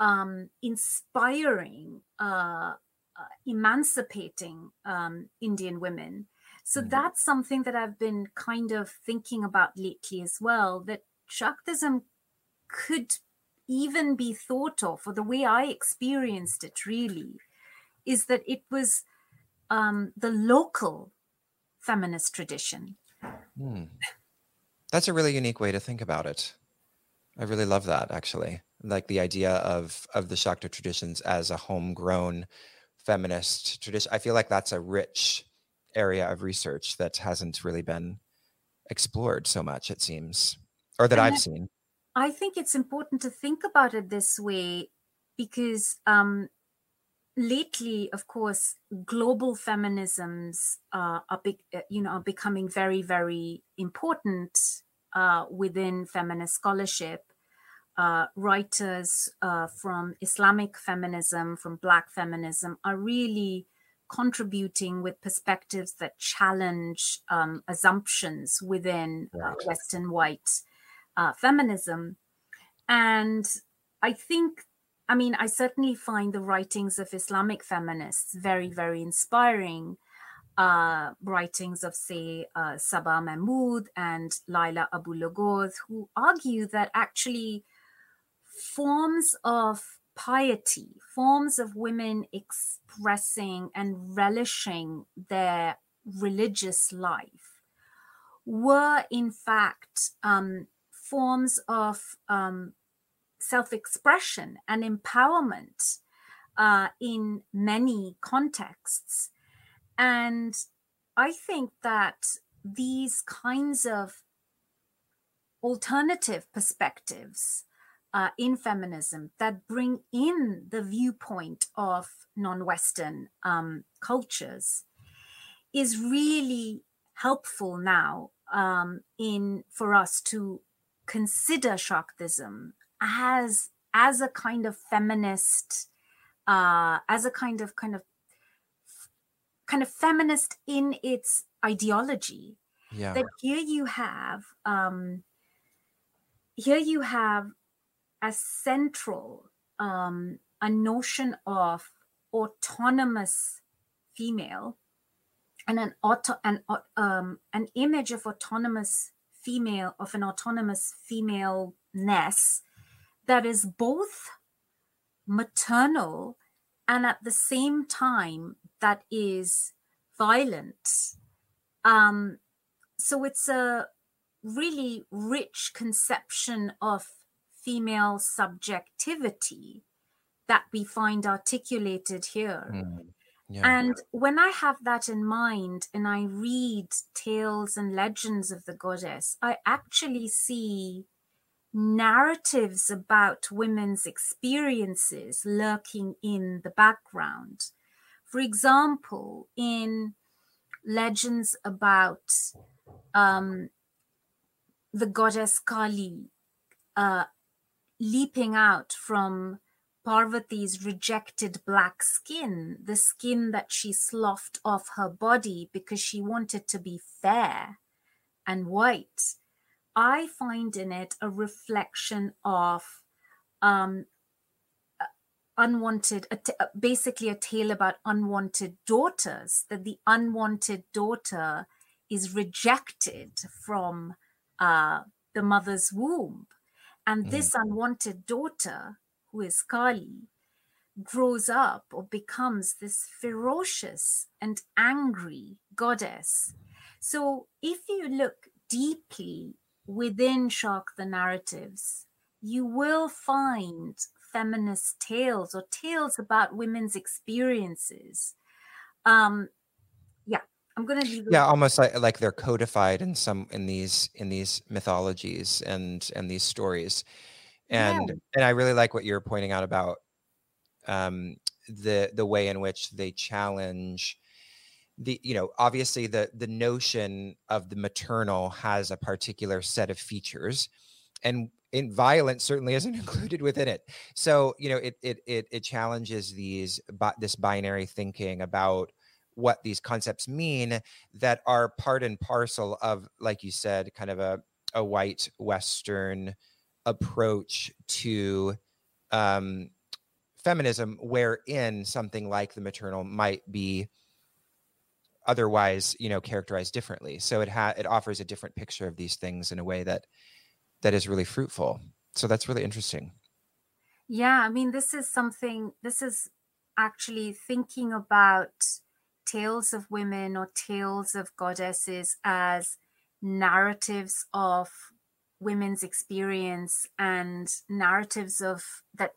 um, inspiring, uh, uh, emancipating um, Indian women. So mm-hmm. that's something that I've been kind of thinking about lately as well. That Shaktism could even be thought of, or the way I experienced it really, is that it was um, the local feminist tradition. Hmm. That's a really unique way to think about it. I really love that, actually. Like the idea of of the Shakta traditions as a homegrown feminist tradition. I feel like that's a rich area of research that hasn't really been explored so much, it seems, or that and I've I, seen. I think it's important to think about it this way because um, lately, of course, global feminisms uh, are, be you know, are becoming very, very important uh, within feminist scholarship. Uh, writers uh, from Islamic feminism, from Black feminism, are really contributing with perspectives that challenge um, assumptions within uh, Western white uh, feminism. And I think I mean, I certainly find the writings of Islamic feminists very, very inspiring. Uh, writings of, say, uh, Sabah Mahmood and Laila Abu-Lughod, who argue that actually forms of piety, forms of women expressing and relishing their religious life were, in fact, um, forms of um, self-expression and empowerment uh, in many contexts. And I think that these kinds of alternative perspectives uh, in feminism that bring in the viewpoint of non-Western um, cultures is really helpful now um, in for us to consider Shaktism as as a kind of feminist, uh, as a kind of kind of kind of feminist in its ideology. Yeah. That here you have, um, here you have a central, um, a notion of autonomous female and an auto, an, um, an image of autonomous female, of an autonomous femaleness that is both maternal and at the same time that is violent. Um, so it's a really rich conception of female subjectivity that we find articulated here. Mm. Yeah. And when I have that in mind and I read tales and legends of the goddess, I actually see narratives about women's experiences lurking in the background. For example, in legends about um, the goddess Kali uh, leaping out from Parvati's rejected black skin, the skin that she sloughed off her body because she wanted to be fair and white, I find in it a reflection of um, unwanted, a t basically a tale about unwanted daughters, that the unwanted daughter is rejected from uh, the mother's womb. And this mm. unwanted daughter, who is Kali, grows up or becomes this ferocious and angry goddess. So if you look deeply within Shakta narratives, you will find feminist tales or tales about women's experiences. Um, yeah, I'm going to leave. Yeah, that. Almost like, like they're codified in some in these in these mythologies and and these stories. And yeah. and I really like what you're pointing out about um, the the way in which they challenge the, you know, obviously the the notion of the maternal has a particular set of features, and in violence certainly isn't included within it. So, you know, it, it, it, it challenges these, this binary thinking about what these concepts mean that are part and parcel of, like you said, kind of a, a white Western approach to um, feminism, wherein something like the maternal might be otherwise, you know, characterized differently. So it, ha it offers a different picture of these things in a way that that is really fruitful. So that's really interesting. Yeah, I mean, this is something, this is actually thinking about tales of women or tales of goddesses as narratives of women's experience and narratives of that,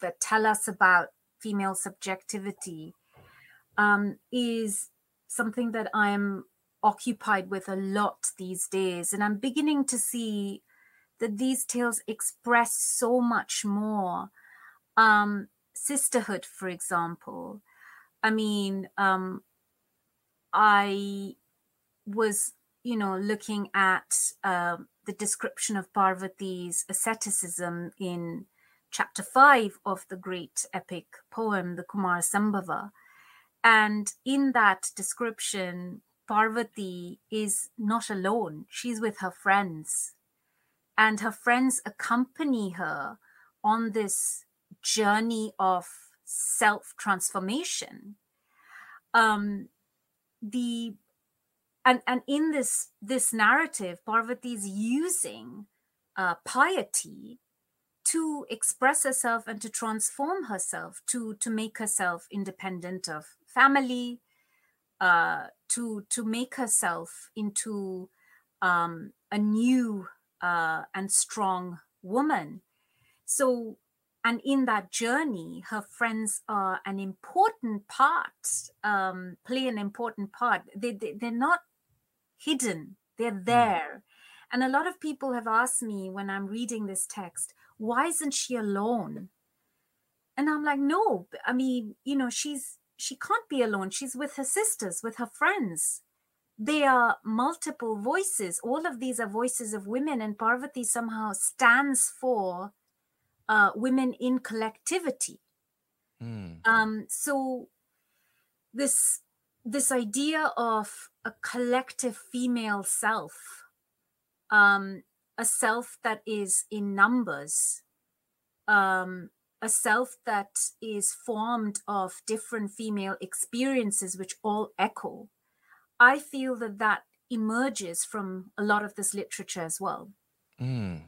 that tell us about female subjectivity um, is something that I'm occupied with a lot these days. And I'm beginning to see that these tales express so much more. Um, sisterhood, for example. I mean, um, I was, you know, looking at uh, the description of Parvati's asceticism in chapter five of the great epic poem, the Kumara Sambhava. And in that description, Parvati is not alone. She's with her friends. And her friends accompany her on this journey of self-transformation, um, the and and in this this narrative, Parvati is using uh, piety to express herself and to transform herself, to to make herself independent of family, uh, to to make herself into um, a new uh, and strong woman. So, and in that journey, her friends are an important part, um, play an important part. They, they, they're not hidden, they're there. And a lot of people have asked me when I'm reading this text, why isn't she alone? And I'm like, no, I mean, you know, she's she can't be alone. She's with her sisters, with her friends. They are multiple voices. All of these are voices of women, and Parvati somehow stands for Uh, women in collectivity. Mm. Um, so this this idea of a collective female self, um, a self that is in numbers, um, a self that is formed of different female experiences, which all echo. I feel that that emerges from a lot of this literature as well. Mm.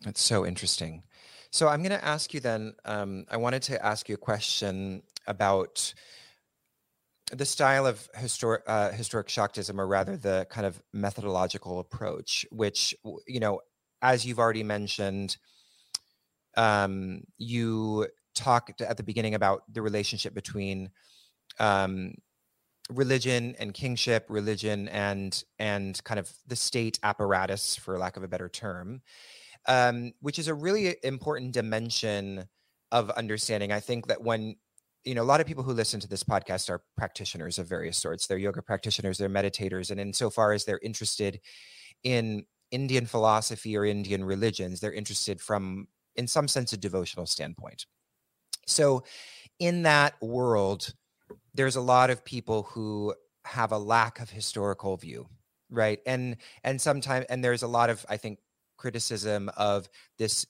That's so interesting. So I'm going to ask you then, um, I wanted to ask you a question about the style of histor uh, historic Shaktism, or rather the kind of methodological approach, which, you know, as you've already mentioned, um, you talked at the beginning about the relationship between um, religion and kingship, religion and, and kind of the state apparatus, for lack of a better term. Um, which is a really important dimension of understanding. I think that when, you know, a lot of people who listen to this podcast are practitioners of various sorts. They're yoga practitioners, they're meditators. And insofar as they're interested in Indian philosophy or Indian religions, they're interested from, in some sense, a devotional standpoint. So in that world, there's a lot of people who have a lack of historical view, right? And, and sometimes, and there's a lot of, I think, criticism of this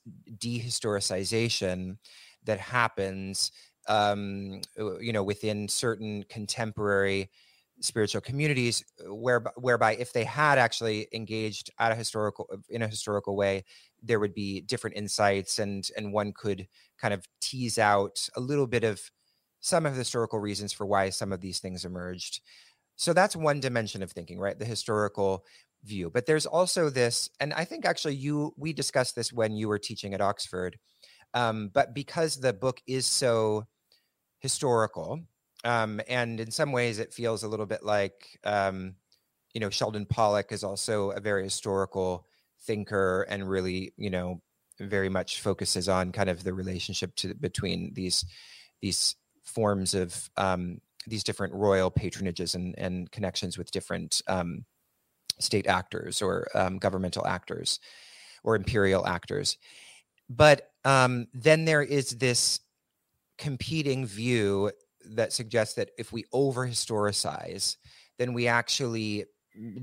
dehistoricization that happens, um, you know, within certain contemporary spiritual communities, whereby, whereby if they had actually engaged at a historical, in a historical way, there would be different insights, and and one could kind of tease out a little bit of some of the historical reasons for why some of these things emerged. So that's one dimension of thinking, right? The historical view. But there's also this, and I think actually you, we discussed this when you were teaching at Oxford, um, but because the book is so historical, um, and in some ways it feels a little bit like, um, you know, Sheldon Pollock is also a very historical thinker and really, you know, very much focuses on kind of the relationship to, between these, these forms of, um, these different royal patronages and, and connections with different, um, state actors or um, governmental actors or imperial actors. But um, then there is this competing view that suggests that if we over-historicize, then we actually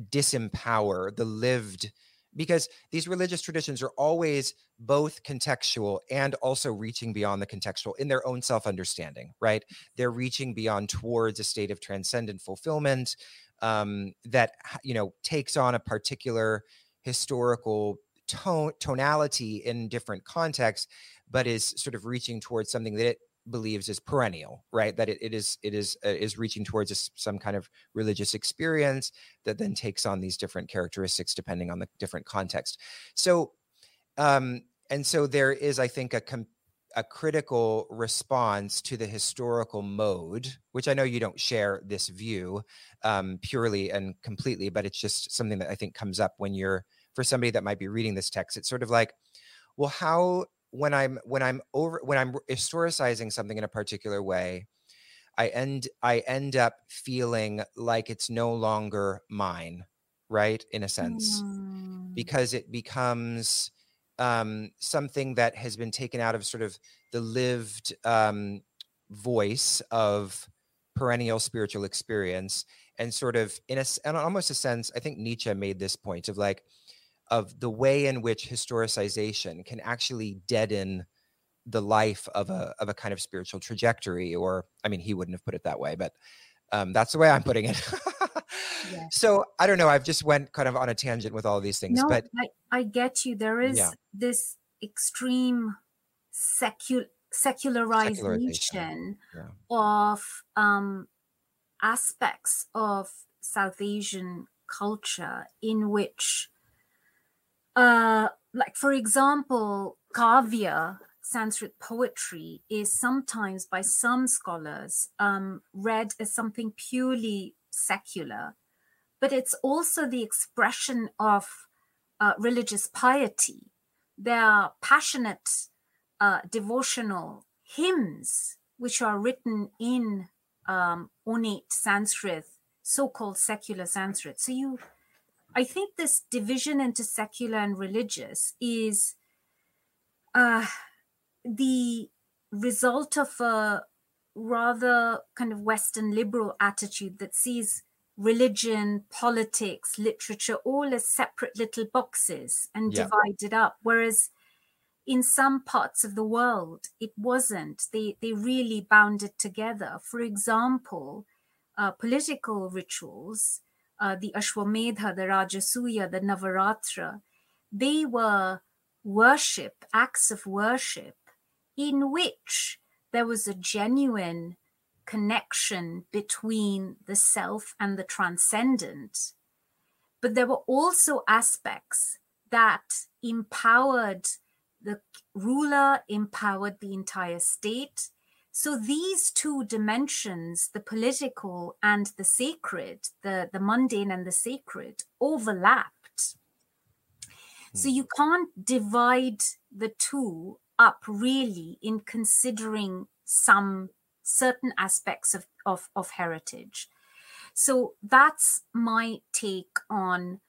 disempower the lived, because these religious traditions are always both contextual and also reaching beyond the contextual in their own self-understanding, right? They're reaching beyond towards a state of transcendent fulfillment, Um, that, you know, takes on a particular historical tone, tonality in different contexts, but is sort of reaching towards something that it believes is perennial, right? That it, it is it is uh, is reaching towards a, some kind of religious experience that then takes on these different characteristics depending on the different context. So, um, and so there is, I think, a com a critical response to the historical mode, which I know you don't share this view um, purely and completely, but it's just something that I think comes up when you're, for somebody that might be reading this text, it's sort of like, well, how, when I'm, when I'm over, when I'm historicizing something in a particular way, I end, I end up feeling like it's no longer mine, right? In a sense, mm. because it becomes, Um, something that has been taken out of sort of the lived um, voice of perennial spiritual experience, and sort of in a, and almost a sense, I think Nietzsche made this point of like, of the way in which historicization can actually deaden the life of a, of a kind of spiritual trajectory, or, I mean, he wouldn't have put it that way, but um, that's the way I'm putting it. Yeah. So I don't know. I've just went kind of on a tangent with all of these things, no, but I, I get you. There is yeah. this extreme secu secularization, secularization. Yeah. of um, aspects of South Asian culture in which, uh, like, for example, Kavya, Sanskrit poetry, is sometimes by some scholars um, read as something purely secular, but it's also the expression of uh, religious piety. There are passionate uh, devotional hymns which are written in um, ornate Sanskrit, so-called secular Sanskrit. So you, I think this division into secular and religious is uh, the result of a rather kind of Western liberal attitude that sees religion, politics, literature, all as separate little boxes and yeah. divided up. Whereas in some parts of the world, it wasn't. They, they really bound it together. For example, uh, political rituals, uh, the Ashwamedha, the Rajasuya, the Navaratra, they were worship, acts of worship, in which there was a genuine connection between the self and the transcendent. But there were also aspects that empowered the ruler, empowered the entire state. So these two dimensions, the political and the sacred, the, the mundane and the sacred, overlapped. Mm. So you can't divide the two up really in considering some certain aspects of, of, of heritage. So that's my take on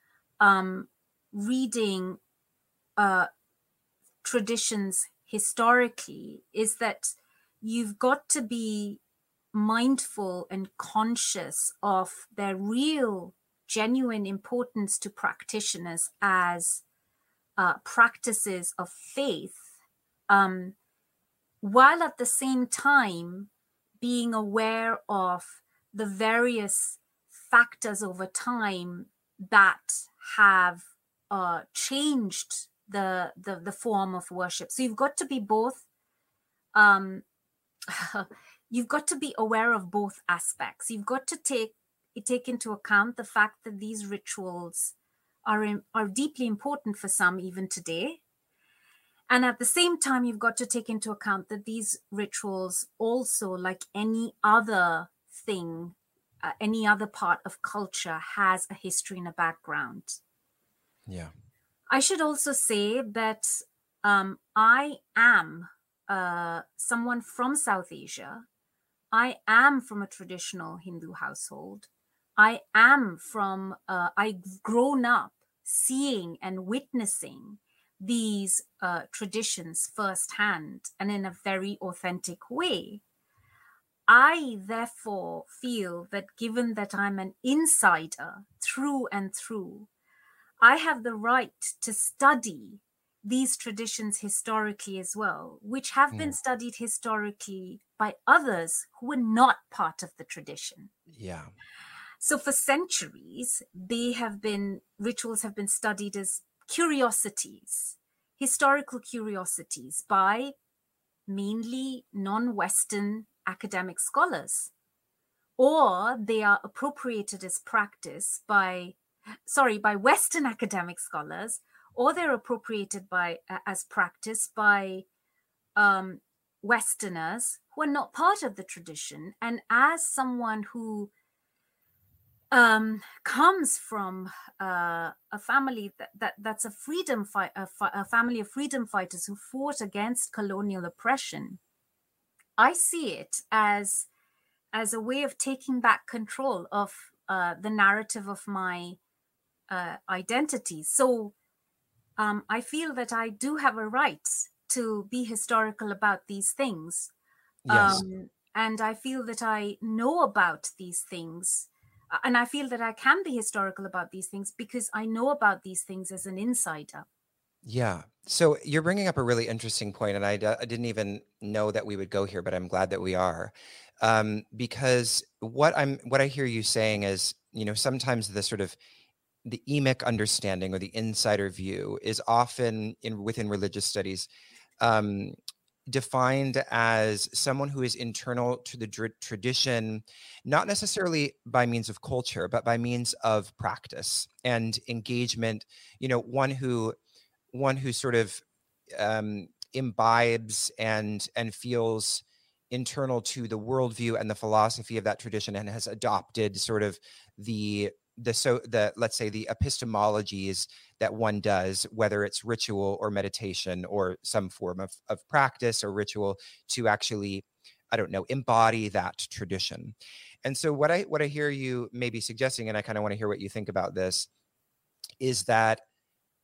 um, reading uh, traditions historically, is that you've got to be mindful and conscious of their real, genuine importance to practitioners as uh, practices of faith, Um, while at the same time being aware of the various factors over time that have uh, changed the, the, the form of worship. So you've got to be both, um, you've got to be aware of both aspects. You've got to take, take into account the fact that these rituals are, in, are deeply important for some even today. And at the same time, you've got to take into account that these rituals also, like any other thing, uh, any other part of culture, has a history and a background. Yeah. I should also say that um, I am uh, someone from South Asia. I am from a traditional Hindu household. I am from, uh, I've grown up seeing and witnessing these uh, traditions firsthand and in a very authentic way. I therefore feel that given that I'm an insider through and through, I have the right to study these traditions historically as well, which have mm. been studied historically by others who were not part of the tradition. Yeah. So for centuries, they have been, rituals have been studied as curiosities, historical curiosities, by mainly non-Western academic scholars, or they are appropriated as practice by, sorry, by Western academic scholars, or they're appropriated by uh, as practice by um, Westerners who are not part of the tradition. And as someone who Um, comes from uh, a family that, that that's a freedom fight, a, a family of freedom fighters who fought against colonial oppression, I see it as as a way of taking back control of uh, the narrative of my uh, identity. So um, I feel that I do have a right to be historical about these things, yes. um, and I feel that I know about these things. And I feel that I can be historical about these things because I know about these things as an insider. Yeah. So you're bringing up a really interesting point, and I, d I didn't even know that we would go here, but I'm glad that we are, um, because what I'm what I hear you saying is, you know, sometimes the sort of the emic understanding or the insider view is often in within religious studies um, defined as someone who is internal to the tr tradition, not necessarily by means of culture, but by means of practice and engagement. You know, one who one who sort of um, imbibes and, and feels internal to the worldview and the philosophy of that tradition and has adopted sort of the, the, so the, let's say the epistemologies that one does, whether it's ritual or meditation or some form of, of practice or ritual to actually, I don't know, embody that tradition. And so what I, what I hear you maybe suggesting, and I kind of want to hear what you think about this, is that,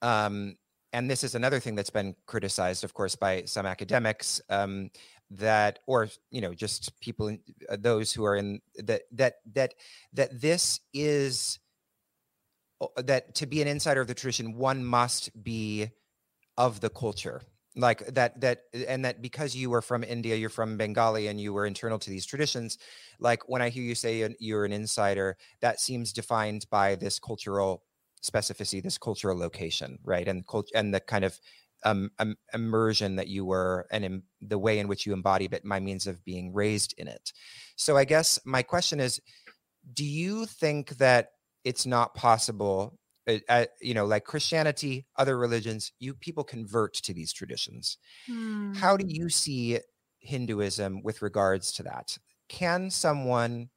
um, and this is another thing that's been criticized, of course, by some academics um, that, or, you know, just people, in, uh, those who are in that, that, that, that this is, that to be an insider of the tradition, one must be of the culture. Like that, that, and that because you were from India, you're from Bengali, and you were internal to these traditions. Like when I hear you say you're an insider, that seems defined by this cultural specificity, this cultural location, right? And culture and the kind of um, um, immersion that you were, and in the way in which you embody, but by means of being raised in it. So I guess my question is, do you think that it's not possible, uh, you know, like Christianity, other religions, you people convert to these traditions. Hmm. How do you see Hinduism with regards to that? Can someone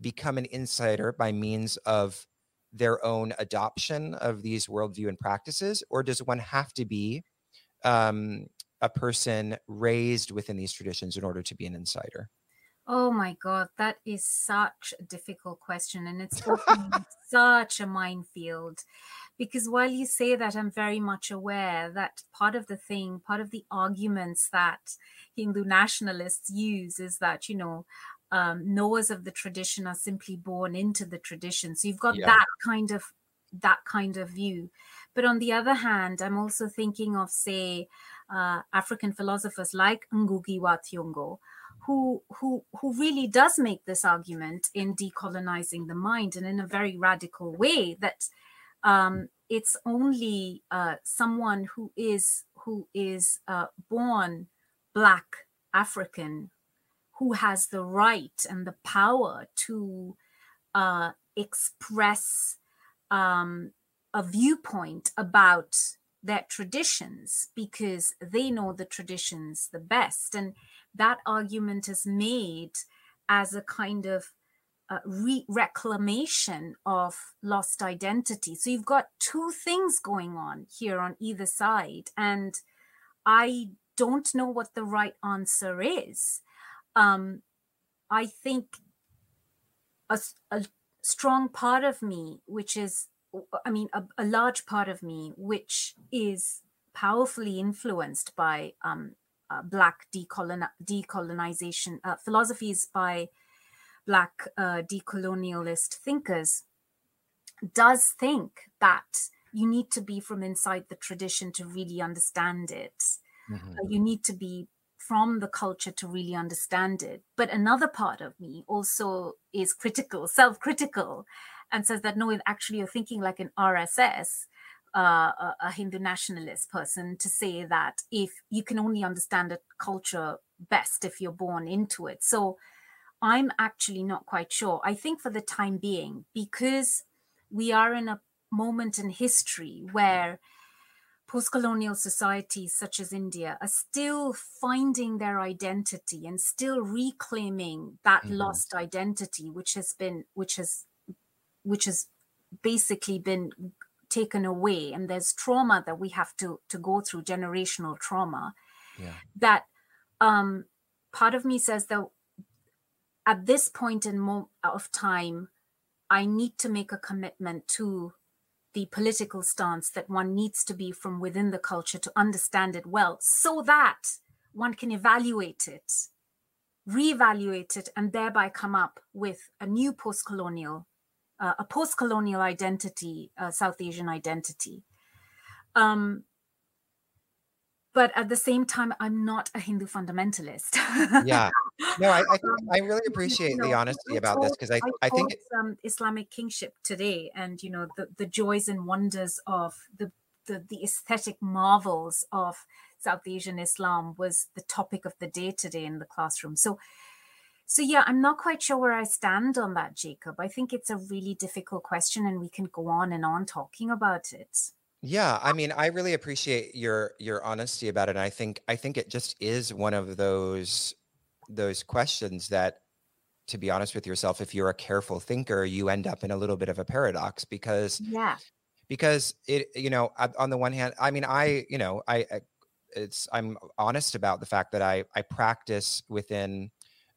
become an insider by means of their own adoption of these worldview and practices, or does one have to be um, a person raised within these traditions in order to be an insider? Oh my God, that is such a difficult question, and it's such a minefield, because while you say that, I'm very much aware that part of the thing, part of the arguments that Hindu nationalists use is that, you know, Um, knowers of the tradition are simply born into the tradition. So you've got yeah. that kind of that kind of view. But on the other hand, I'm also thinking of, say, uh, African philosophers like Ngũgĩ wa Thiong'o, who who who really does make this argument in Decolonizing the Mind, and in a very radical way, that um, it's only uh, someone who is who is uh, born Black African who has the right and the power to uh, express um, a viewpoint about their traditions, because they know the traditions the best. And that argument is made as a kind of uh, re reclamation of lost identity. So you've got two things going on here on either side, and I don't know what the right answer is. Um, I think a, a strong part of me, which is, I mean, a, a large part of me, which is powerfully influenced by um, uh, Black decolon decolonization uh, philosophies by Black uh, decolonialist thinkers, does think that you need to be from inside the tradition to really understand it. Mm-hmm. uh, you need to be from the culture to really understand it. But another part of me also is critical, self-critical, and says that, no, actually you're thinking like an R S S, uh, a Hindu nationalist person, to say that if you can only understand a culture best if you're born into it. So I'm actually not quite sure. I think for the time being, because we are in a moment in history where post-colonial societies such as India are still finding their identity and still reclaiming that mm-hmm. lost identity, which has been, which has, which has basically been taken away. And there's trauma that we have to to go through, generational trauma. Yeah. That um, part of me says that at this point in mo of time, I need to make a commitment to the political stance that one needs to be from within the culture to understand it well, so that one can evaluate it, reevaluate it, and thereby come up with a new post-colonial, uh, a post-colonial identity, uh, South Asian identity. Um, but at the same time, I'm not a Hindu fundamentalist. Yeah. No, I, I, I really appreciate um, the honesty about taught, this, because I, I, I think it's um, Islamic kingship today, and, you know, the, the joys and wonders of the, the, the aesthetic marvels of South Asian Islam was the topic of the day today in the classroom. So, so yeah, I'm not quite sure where I stand on that, Jacob. I think it's a really difficult question, and we can go on and on talking about it. Yeah, I mean, I really appreciate your your honesty about it. And I think I think it just is one of those those questions that, to be honest with yourself, if you're a careful thinker, you end up in a little bit of a paradox, because yeah, because it you know on the one hand, I mean, I you know I it's I'm honest about the fact that I I practice within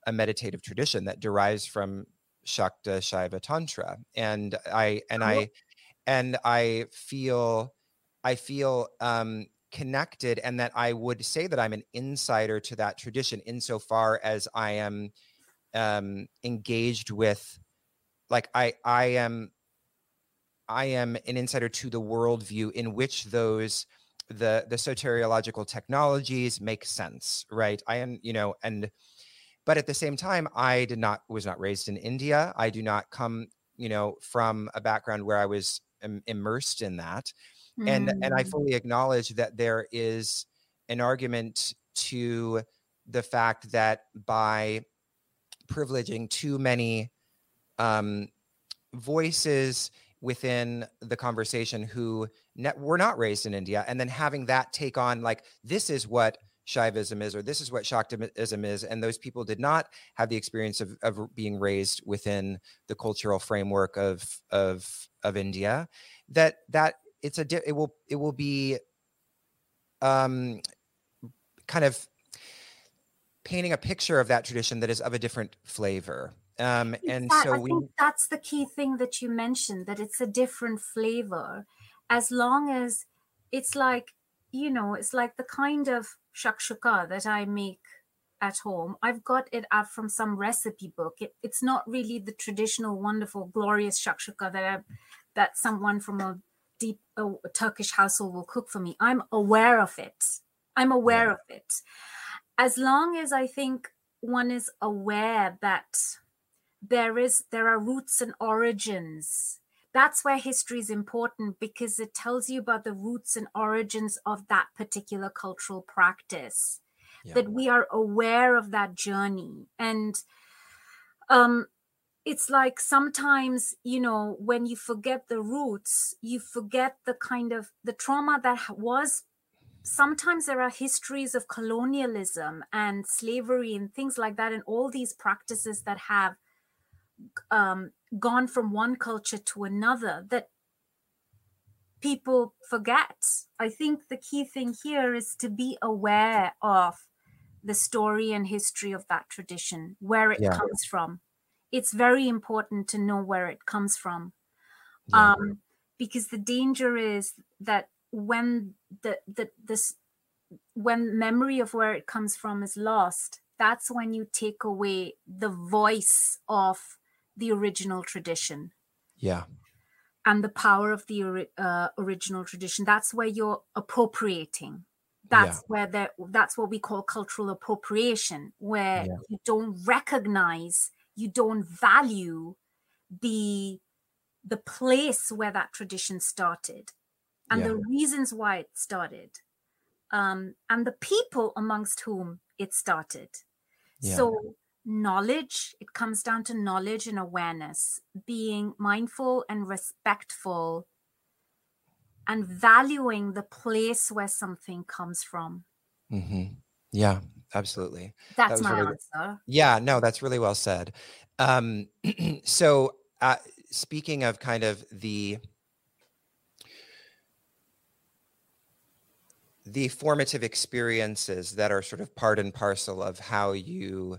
a meditative tradition that derives from Shakta Shaiva Tantra, and I and cool. I. And I feel, I feel um, connected, and that I would say that I'm an insider to that tradition insofar as I am um, engaged with, like I, I am, I am an insider to the worldview in which those the the soteriological technologies make sense, right? I am, you know, and but at the same time, I did not was not raised in India. I do not come, you know, from a background where I was immersed in that. Mm. And, and I fully acknowledge that there is an argument to the fact that by privileging too many um, voices within the conversation who ne- were not raised in India, and then having that take on, like, this is what Shaivism is, or this is what Shaktism is, and those people did not have the experience of, of being raised within the cultural framework of of of India, that that it's a it will it will be um kind of painting a picture of that tradition that is of a different flavor. Um and that, so I we think that's the key thing that you mentioned, that it's a different flavor, as long as it's like, you know, it's like the kind of shakshuka that I make at home. I've got it out from some recipe book. It, it's not really the traditional, wonderful, glorious shakshuka that I, that someone from a deep a, a Turkish household will cook for me. I'm aware of it. I'm aware of it. As long as I think one is aware that there is there are roots and origins. That's where history is important, because it tells you about the roots and origins of that particular cultural practice, yeah. that we are aware of that journey. And um, it's like sometimes, you know, when you forget the roots, you forget the kind of the trauma that was. Sometimes there are histories of colonialism and slavery and things like that, and all these practices that have um, gone from one culture to another that people forget. I think the key thing here is to be aware of the story and history of that tradition, where it yeah. comes from. It's very important to know where it comes from, yeah. um, because the danger is that when the, the this when memory of where it comes from is lost, that's when you take away the voice of the original tradition, yeah, and the power of the ori uh, original tradition. That's where you're appropriating. That's yeah. where there. That's what we call cultural appropriation, where yeah. you don't recognize, you don't value the the place where that tradition started, and yeah. the reasons why it started, um, and the people amongst whom it started. Yeah. So. Knowledge, it comes down to knowledge and awareness, being mindful and respectful and valuing the place where something comes from. Mm-hmm. Yeah, absolutely. That's that my really, answer. Yeah, no, that's really well said. Um, so uh, speaking of kind of the the formative experiences that are sort of part and parcel of how you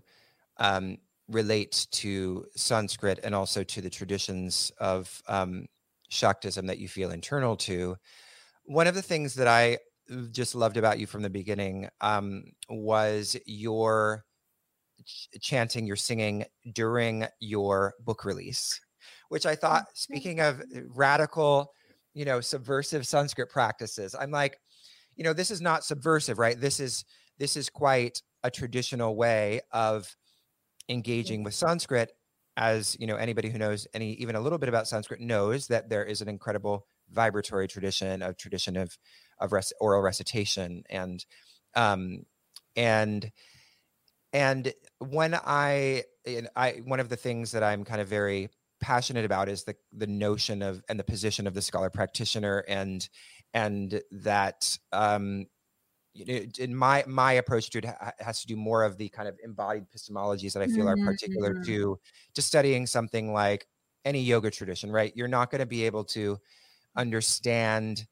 Um, relates to Sanskrit and also to the traditions of um, Shaktism that you feel internal to. One of the things that I just loved about you from the beginning um, was your ch chanting, your singing during your book release, which I thought, speaking of radical, you know, subversive Sanskrit practices, I'm like, you know, this is not subversive, right? This is, this is quite a traditional way of engaging with Sanskrit. As you know, anybody who knows any, even a little bit about Sanskrit knows that there is an incredible vibratory tradition of tradition of, of rec oral recitation. And, um, and, and when I, and I, one of the things that I'm kind of very passionate about is the, the notion of, and the position of the scholar practitioner, and, and that, um, in my, my approach to it has to do more of the kind of embodied epistemologies that I feel mm-hmm. are particular to, to studying something like any yoga tradition, right? You're not going to be able to understand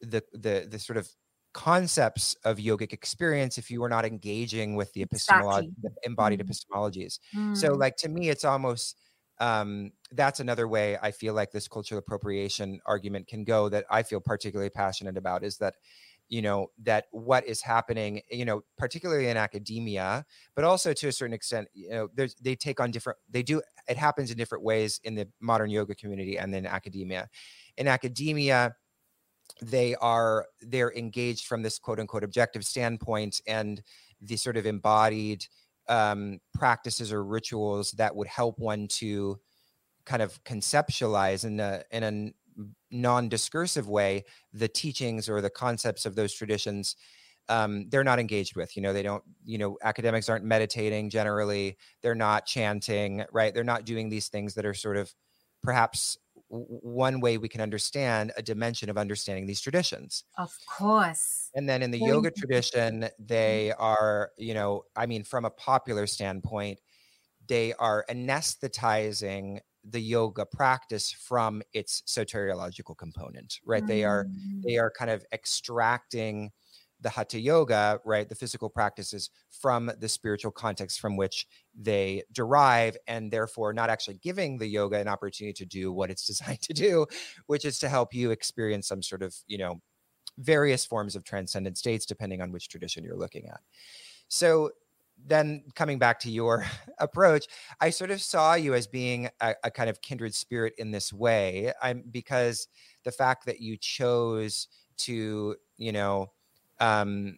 the, the, the sort of concepts of yogic experience if you are not engaging with the epistemology, the embodied mm-hmm. epistemologies. Mm-hmm. So like, to me, it's almost, um, that's another way I feel like this cultural appropriation argument can go, that I feel particularly passionate about, is that, you know, that what is happening, you know, particularly in academia, but also to a certain extent, you know, there's, they take on different, they do, it happens in different ways in the modern yoga community and then academia. In academia, they are, they're engaged from this quote unquote objective standpoint, and the sort of embodied um, practices or rituals that would help one to kind of conceptualize in a, in a, non-discursive way the teachings or the concepts of those traditions, um, they're not engaged with. You know, they don't, you know, academics aren't meditating generally, they're not chanting, right? They're not doing these things that are sort of perhaps one way we can understand a dimension of understanding these traditions. Of course. And then in the yoga tradition, they are, you know, I mean, from a popular standpoint, they are anesthetizing the yoga practice from its soteriological component, right? Mm. They are, they are kind of extracting the hatha yoga, right? The physical practices from the spiritual context from which they derive, and therefore not actually giving the yoga an opportunity to do what it's designed to do, which is to help you experience some sort of, you know, various forms of transcendent states, depending on which tradition you're looking at. So then coming back to your approach, I sort of saw you as being a, a kind of kindred spirit in this way, I'm, because the fact that you chose to, you know, um,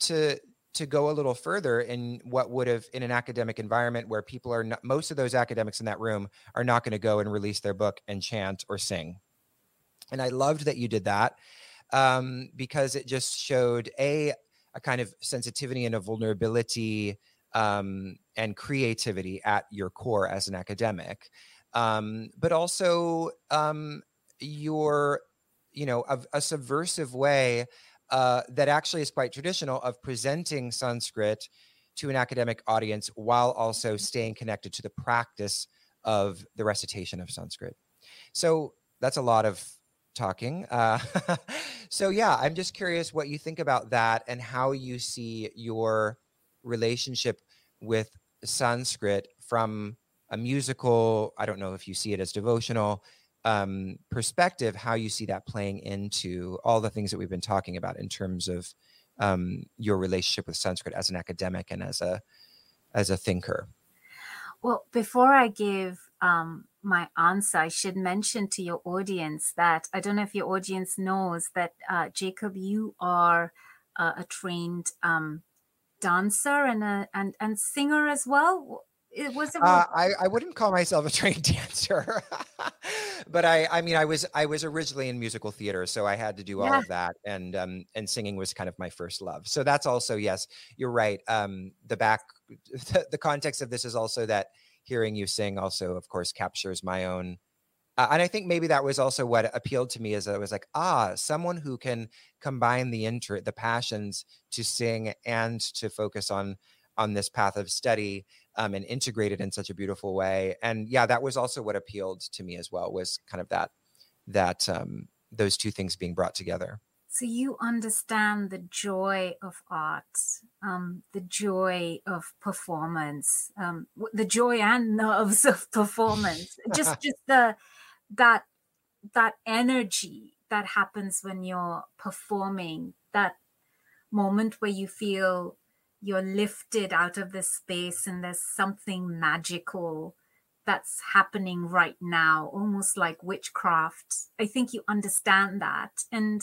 to, to go a little further in what would have, in an academic environment where people are not, most of those academics in that room are not going to go and release their book and chant or sing. And I loved that you did that, um, because it just showed a, a kind of sensitivity and a vulnerability um, and creativity at your core as an academic, um, but also um, your, you know, a, a subversive way uh, that actually is quite traditional of presenting Sanskrit to an academic audience while also staying connected to the practice of the recitation of Sanskrit. So that's a lot of talking. Uh, so yeah, I'm just curious what you think about that and how you see your relationship with Sanskrit from a musical, I don't know if you see it as devotional, um, perspective, how you see that playing into all the things that we've been talking about in terms of um, your relationship with Sanskrit as an academic and as a, as a thinker. Well, before I give um, my answer, I should mention to your audience that I don't know if your audience knows that, uh, Jacob, you are uh, a trained um, dancer and, a, and and singer as well. It was. It uh, I I wouldn't call myself a trained dancer, but I I mean I was I was originally in musical theater, so I had to do all yeah. of that, and um and singing was kind of my first love. So that's also, yes, you're right. Um, the back the, the context of this is also that hearing you sing also, of course, captures my own, uh, and I think maybe that was also what appealed to me, is that I was like, ah, someone who can combine the inter the passions to sing and to focus on on this path of study. Um, and integrated in such a beautiful way. And yeah, that was also what appealed to me as well, was kind of that, that um, those two things being brought together. So you understand the joy of art, um, the joy of performance, um, the joy and nerves of performance, just, just the, that, that energy that happens when you're performing, that moment where you feel you're lifted out of this space and there's something magical that's happening right now, almost like witchcraft. I think you understand that. And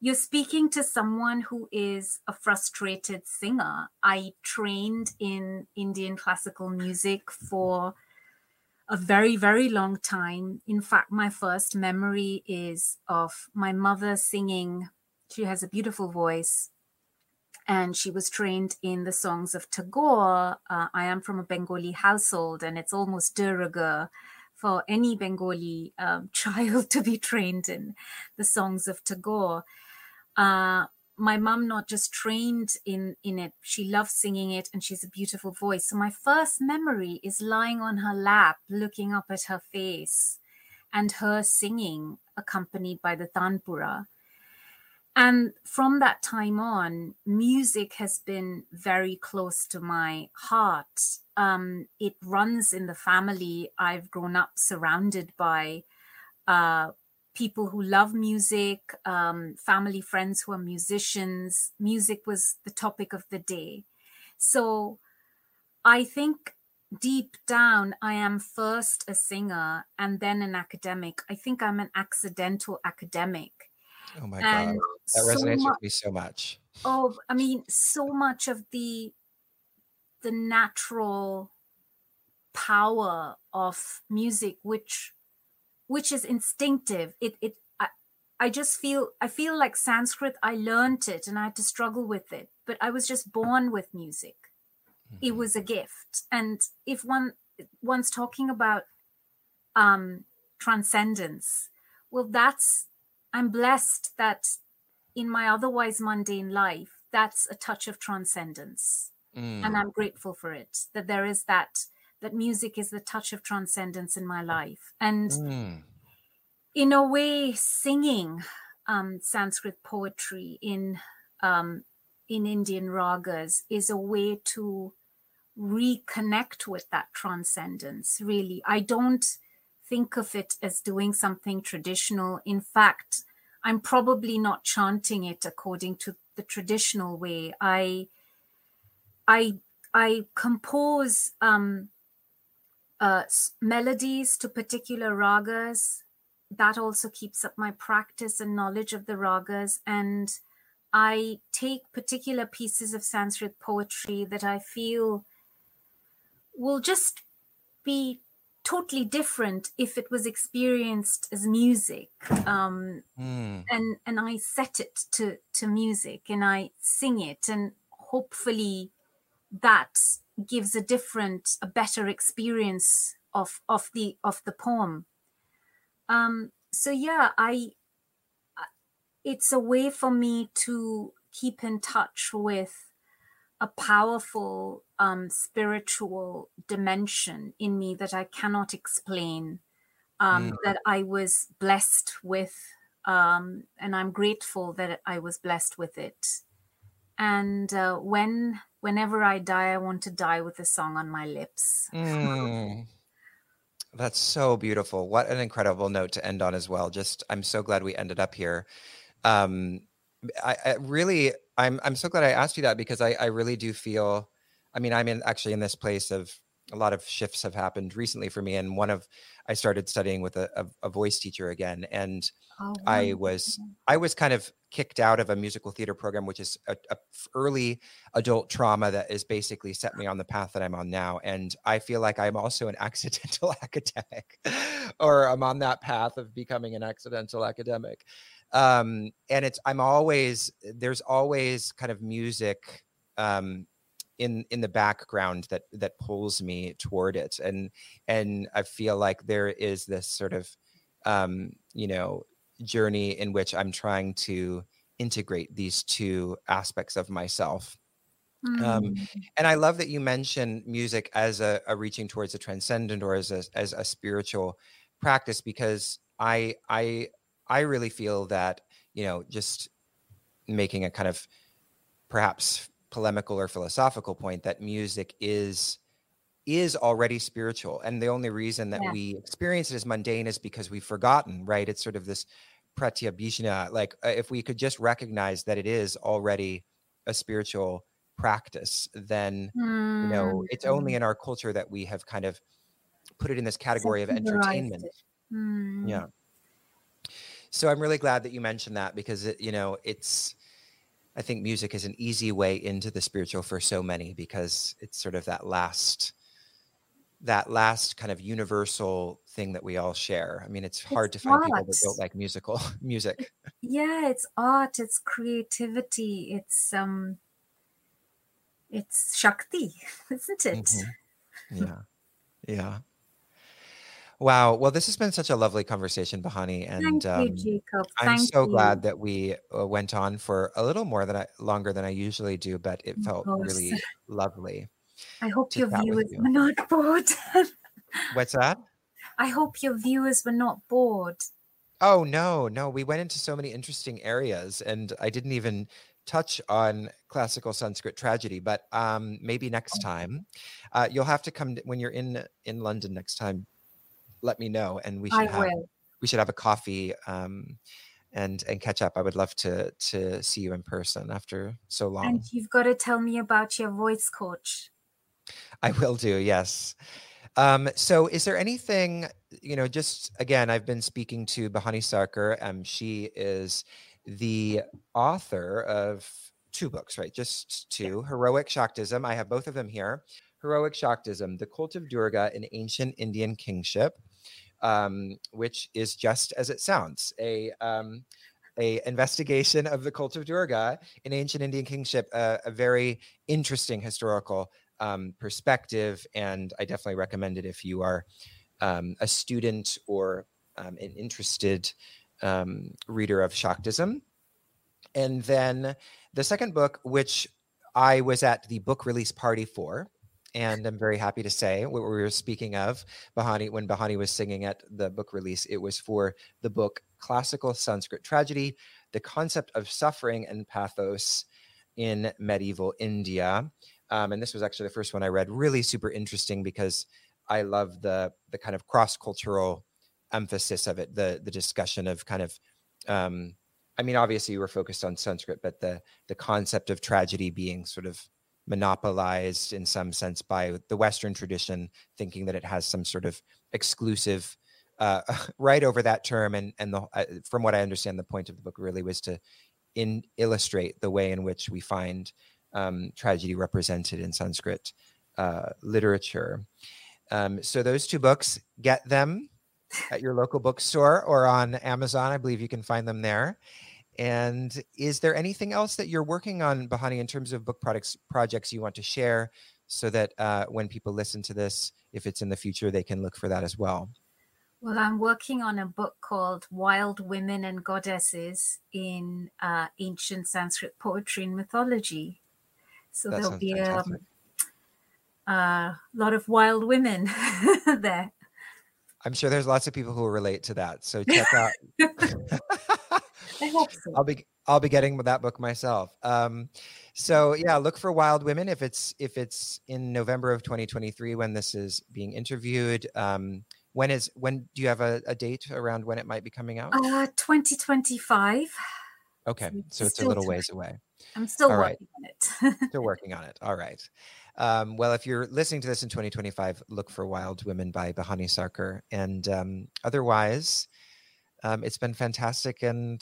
you're speaking to someone who is a frustrated singer. I trained in Indian classical music for a very, very long time. In fact, my first memory is of my mother singing. She has a beautiful voice, and she was trained in the songs of Tagore. Uh, I am from a Bengali household, and it's almost de rigueur for any Bengali um, child to be trained in the songs of Tagore. Uh, my mum not just trained in, in it, she loves singing it, and she's a beautiful voice. So my first memory is lying on her lap, looking up at her face, and her singing accompanied by the Tanpura. And from that time on, music has been very close to my heart. Um, it runs in the family. I've grown up surrounded by uh people who love music, um, family, friends who are musicians. Music was the topic of the day. So I think deep down, I am first a singer and then an academic. I think I'm an accidental academic. Oh my and God, that so resonates much, with me so much. Oh, I mean, so much of the, the natural power of music, which which is instinctive. It, it, I, I just feel, I feel like Sanskrit, I learned it and I had to struggle with it, but I was just born with music. Mm-hmm. It was a gift. And if one, one's talking about um, transcendence, well, that's, I'm blessed that in my otherwise mundane life, that's a touch of transcendence. Mm. And I'm grateful for it, that there is that, that music is the touch of transcendence in my life. And mm. in a way, singing um, Sanskrit poetry in, um, in Indian ragas is a way to reconnect with that transcendence, really. I don't think of it as doing something traditional. In fact, I'm probably not chanting it according to the traditional way. I, I, I compose... Um, Uh, melodies to particular ragas. That also keeps up my practice and knowledge of the ragas. And I take particular pieces of Sanskrit poetry that I feel will just be totally different if it was experienced as music. Um, mm. and, and I set it to, to music and I sing it. And hopefully that's gives a different, a better experience of of the of the poem. Um, so yeah, I. It's a way for me to keep in touch with a powerful um, spiritual dimension in me that I cannot explain. Um, mm. That I was blessed with, um, and I'm grateful that I was blessed with it. And uh, when. Whenever I die, I want to die with a song on my lips. Mm. That's so beautiful. What an incredible note to end on as well. Just, I'm so glad we ended up here. Um, I, I really, I'm, I'm so glad I asked you that because I, I really do feel, I mean, I'm in, actually in this place of a lot of shifts have happened recently for me. And one of, I started studying with a, a, a voice teacher again. And oh, I was, I was kind of kicked out of a musical theater program, which is a, a early adult trauma that has basically set me on the path that I'm on now. And I feel like I'm also an accidental academic, or I'm on that path of becoming an accidental academic. Um, and it's, I'm always, there's always kind of music, um, in, in the background that, that pulls me toward it. And, and I feel like there is this sort of, um, you know, journey in which I'm trying to integrate these two aspects of myself. Mm. Um, and I love that you mention music as a, a reaching towards a transcendent or as a, as a spiritual practice, because I, I, I really feel that, you know, just making a kind of perhaps polemical or philosophical point that music is is already spiritual. And the only reason that yeah. we experience it as mundane is because we've forgotten, right? It's sort of this pratyabhijna, like uh, if we could just recognize that it is already a spiritual practice, then, mm. you know, it's only in our culture that we have kind of put it in this category of entertainment. Mm. Yeah. So I'm really glad that you mentioned that, because it, you know, it's, I think music is an easy way into the spiritual for so many, because it's sort of that last, that last kind of universal thing that we all share. I mean, it's hard it's to find art. people that don't like musical music. Yeah, it's art, it's creativity, it's um, it's Shakti, isn't it? Mm-hmm. Yeah, yeah. Wow. Well, this has been such a lovely conversation, Bihani, and um, Thank you, Jacob. I'm so you. glad that we uh, went on for a little more than I, longer than I usually do, but it felt really lovely. I hope your viewers you. were not bored. What's that? I hope your viewers were not bored. Oh, no, no. We went into so many interesting areas, and I didn't even touch on classical Sanskrit tragedy, but um, maybe next time. Uh, you'll have to come to, when you're in, in London next time. Let me know, and we should I have will. we should have a coffee um, and and catch up. I would love to to see you in person after so long. And you've got to tell me about your voice coach. I will do, yes. Um, so, is there anything you know? Just again, I've been speaking to Bihani Sarkar. Um, she is the author of two books, right? Just two: yeah. Heroic Shaktism. I have both of them here. Heroic Shaktism: The Cult of Durga in Ancient Indian Kingship. Um, which is just as it sounds, a um, a investigation of the cult of Durga in ancient Indian kingship, uh, a very interesting historical um, perspective. And I definitely recommend it if you are um, a student or um, an interested um, reader of Shaktism. And then the second book, which I was at the book release party for, and I'm very happy to say what we were speaking of, Bihani, when Bihani was singing at the book release, it was for the book Classical Sanskrit Tragedy, The Concept of Suffering and Pathos in Medieval India. Um, and this was actually the first one I read, really super interesting, because I love the the kind of cross-cultural emphasis of it, the, the discussion of kind of, um, I mean, obviously you were focused on Sanskrit, but the the concept of tragedy being sort of monopolized in some sense by the Western tradition, thinking that it has some sort of exclusive uh, right over that term. And, and the, uh, from what I understand, the point of the book really was to in, illustrate the way in which we find um, tragedy represented in Sanskrit uh, literature. Um, so those two books, get them at your local bookstore or on Amazon. I believe you can find them there. And is there anything else that you're working on, Bihani, in terms of book products, projects you want to share, so that uh, when people listen to this, if it's in the future, they can look for that as well? Well, I'm working on a book called Wild Women and Goddesses in uh, Ancient Sanskrit Poetry and Mythology. So that there'll be a um, uh, lot of wild women there. I'm sure there's lots of people who will relate to that. So check out... I hope so. I'll be I'll be getting that book myself. Um, so yeah, look for Wild Women if it's if it's in November of twenty twenty-three when this is being interviewed. Um, when is when do you have a, a date around when it might be coming out? Uh, twenty twenty-five. Okay, so it's, it's a little ways away. I'm still All working right. on it. Still working on it. All right. Um, well, if you're listening to this in twenty twenty-five, look for Wild Women by Bihani Sarkar, and um, otherwise. Um, it's been fantastic, and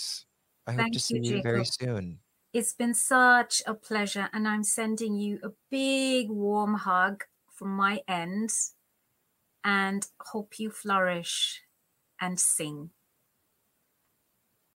I hope Thank to see you, you very soon. It's been such a pleasure, and I'm sending you a big warm hug from my end, and hope you flourish and sing.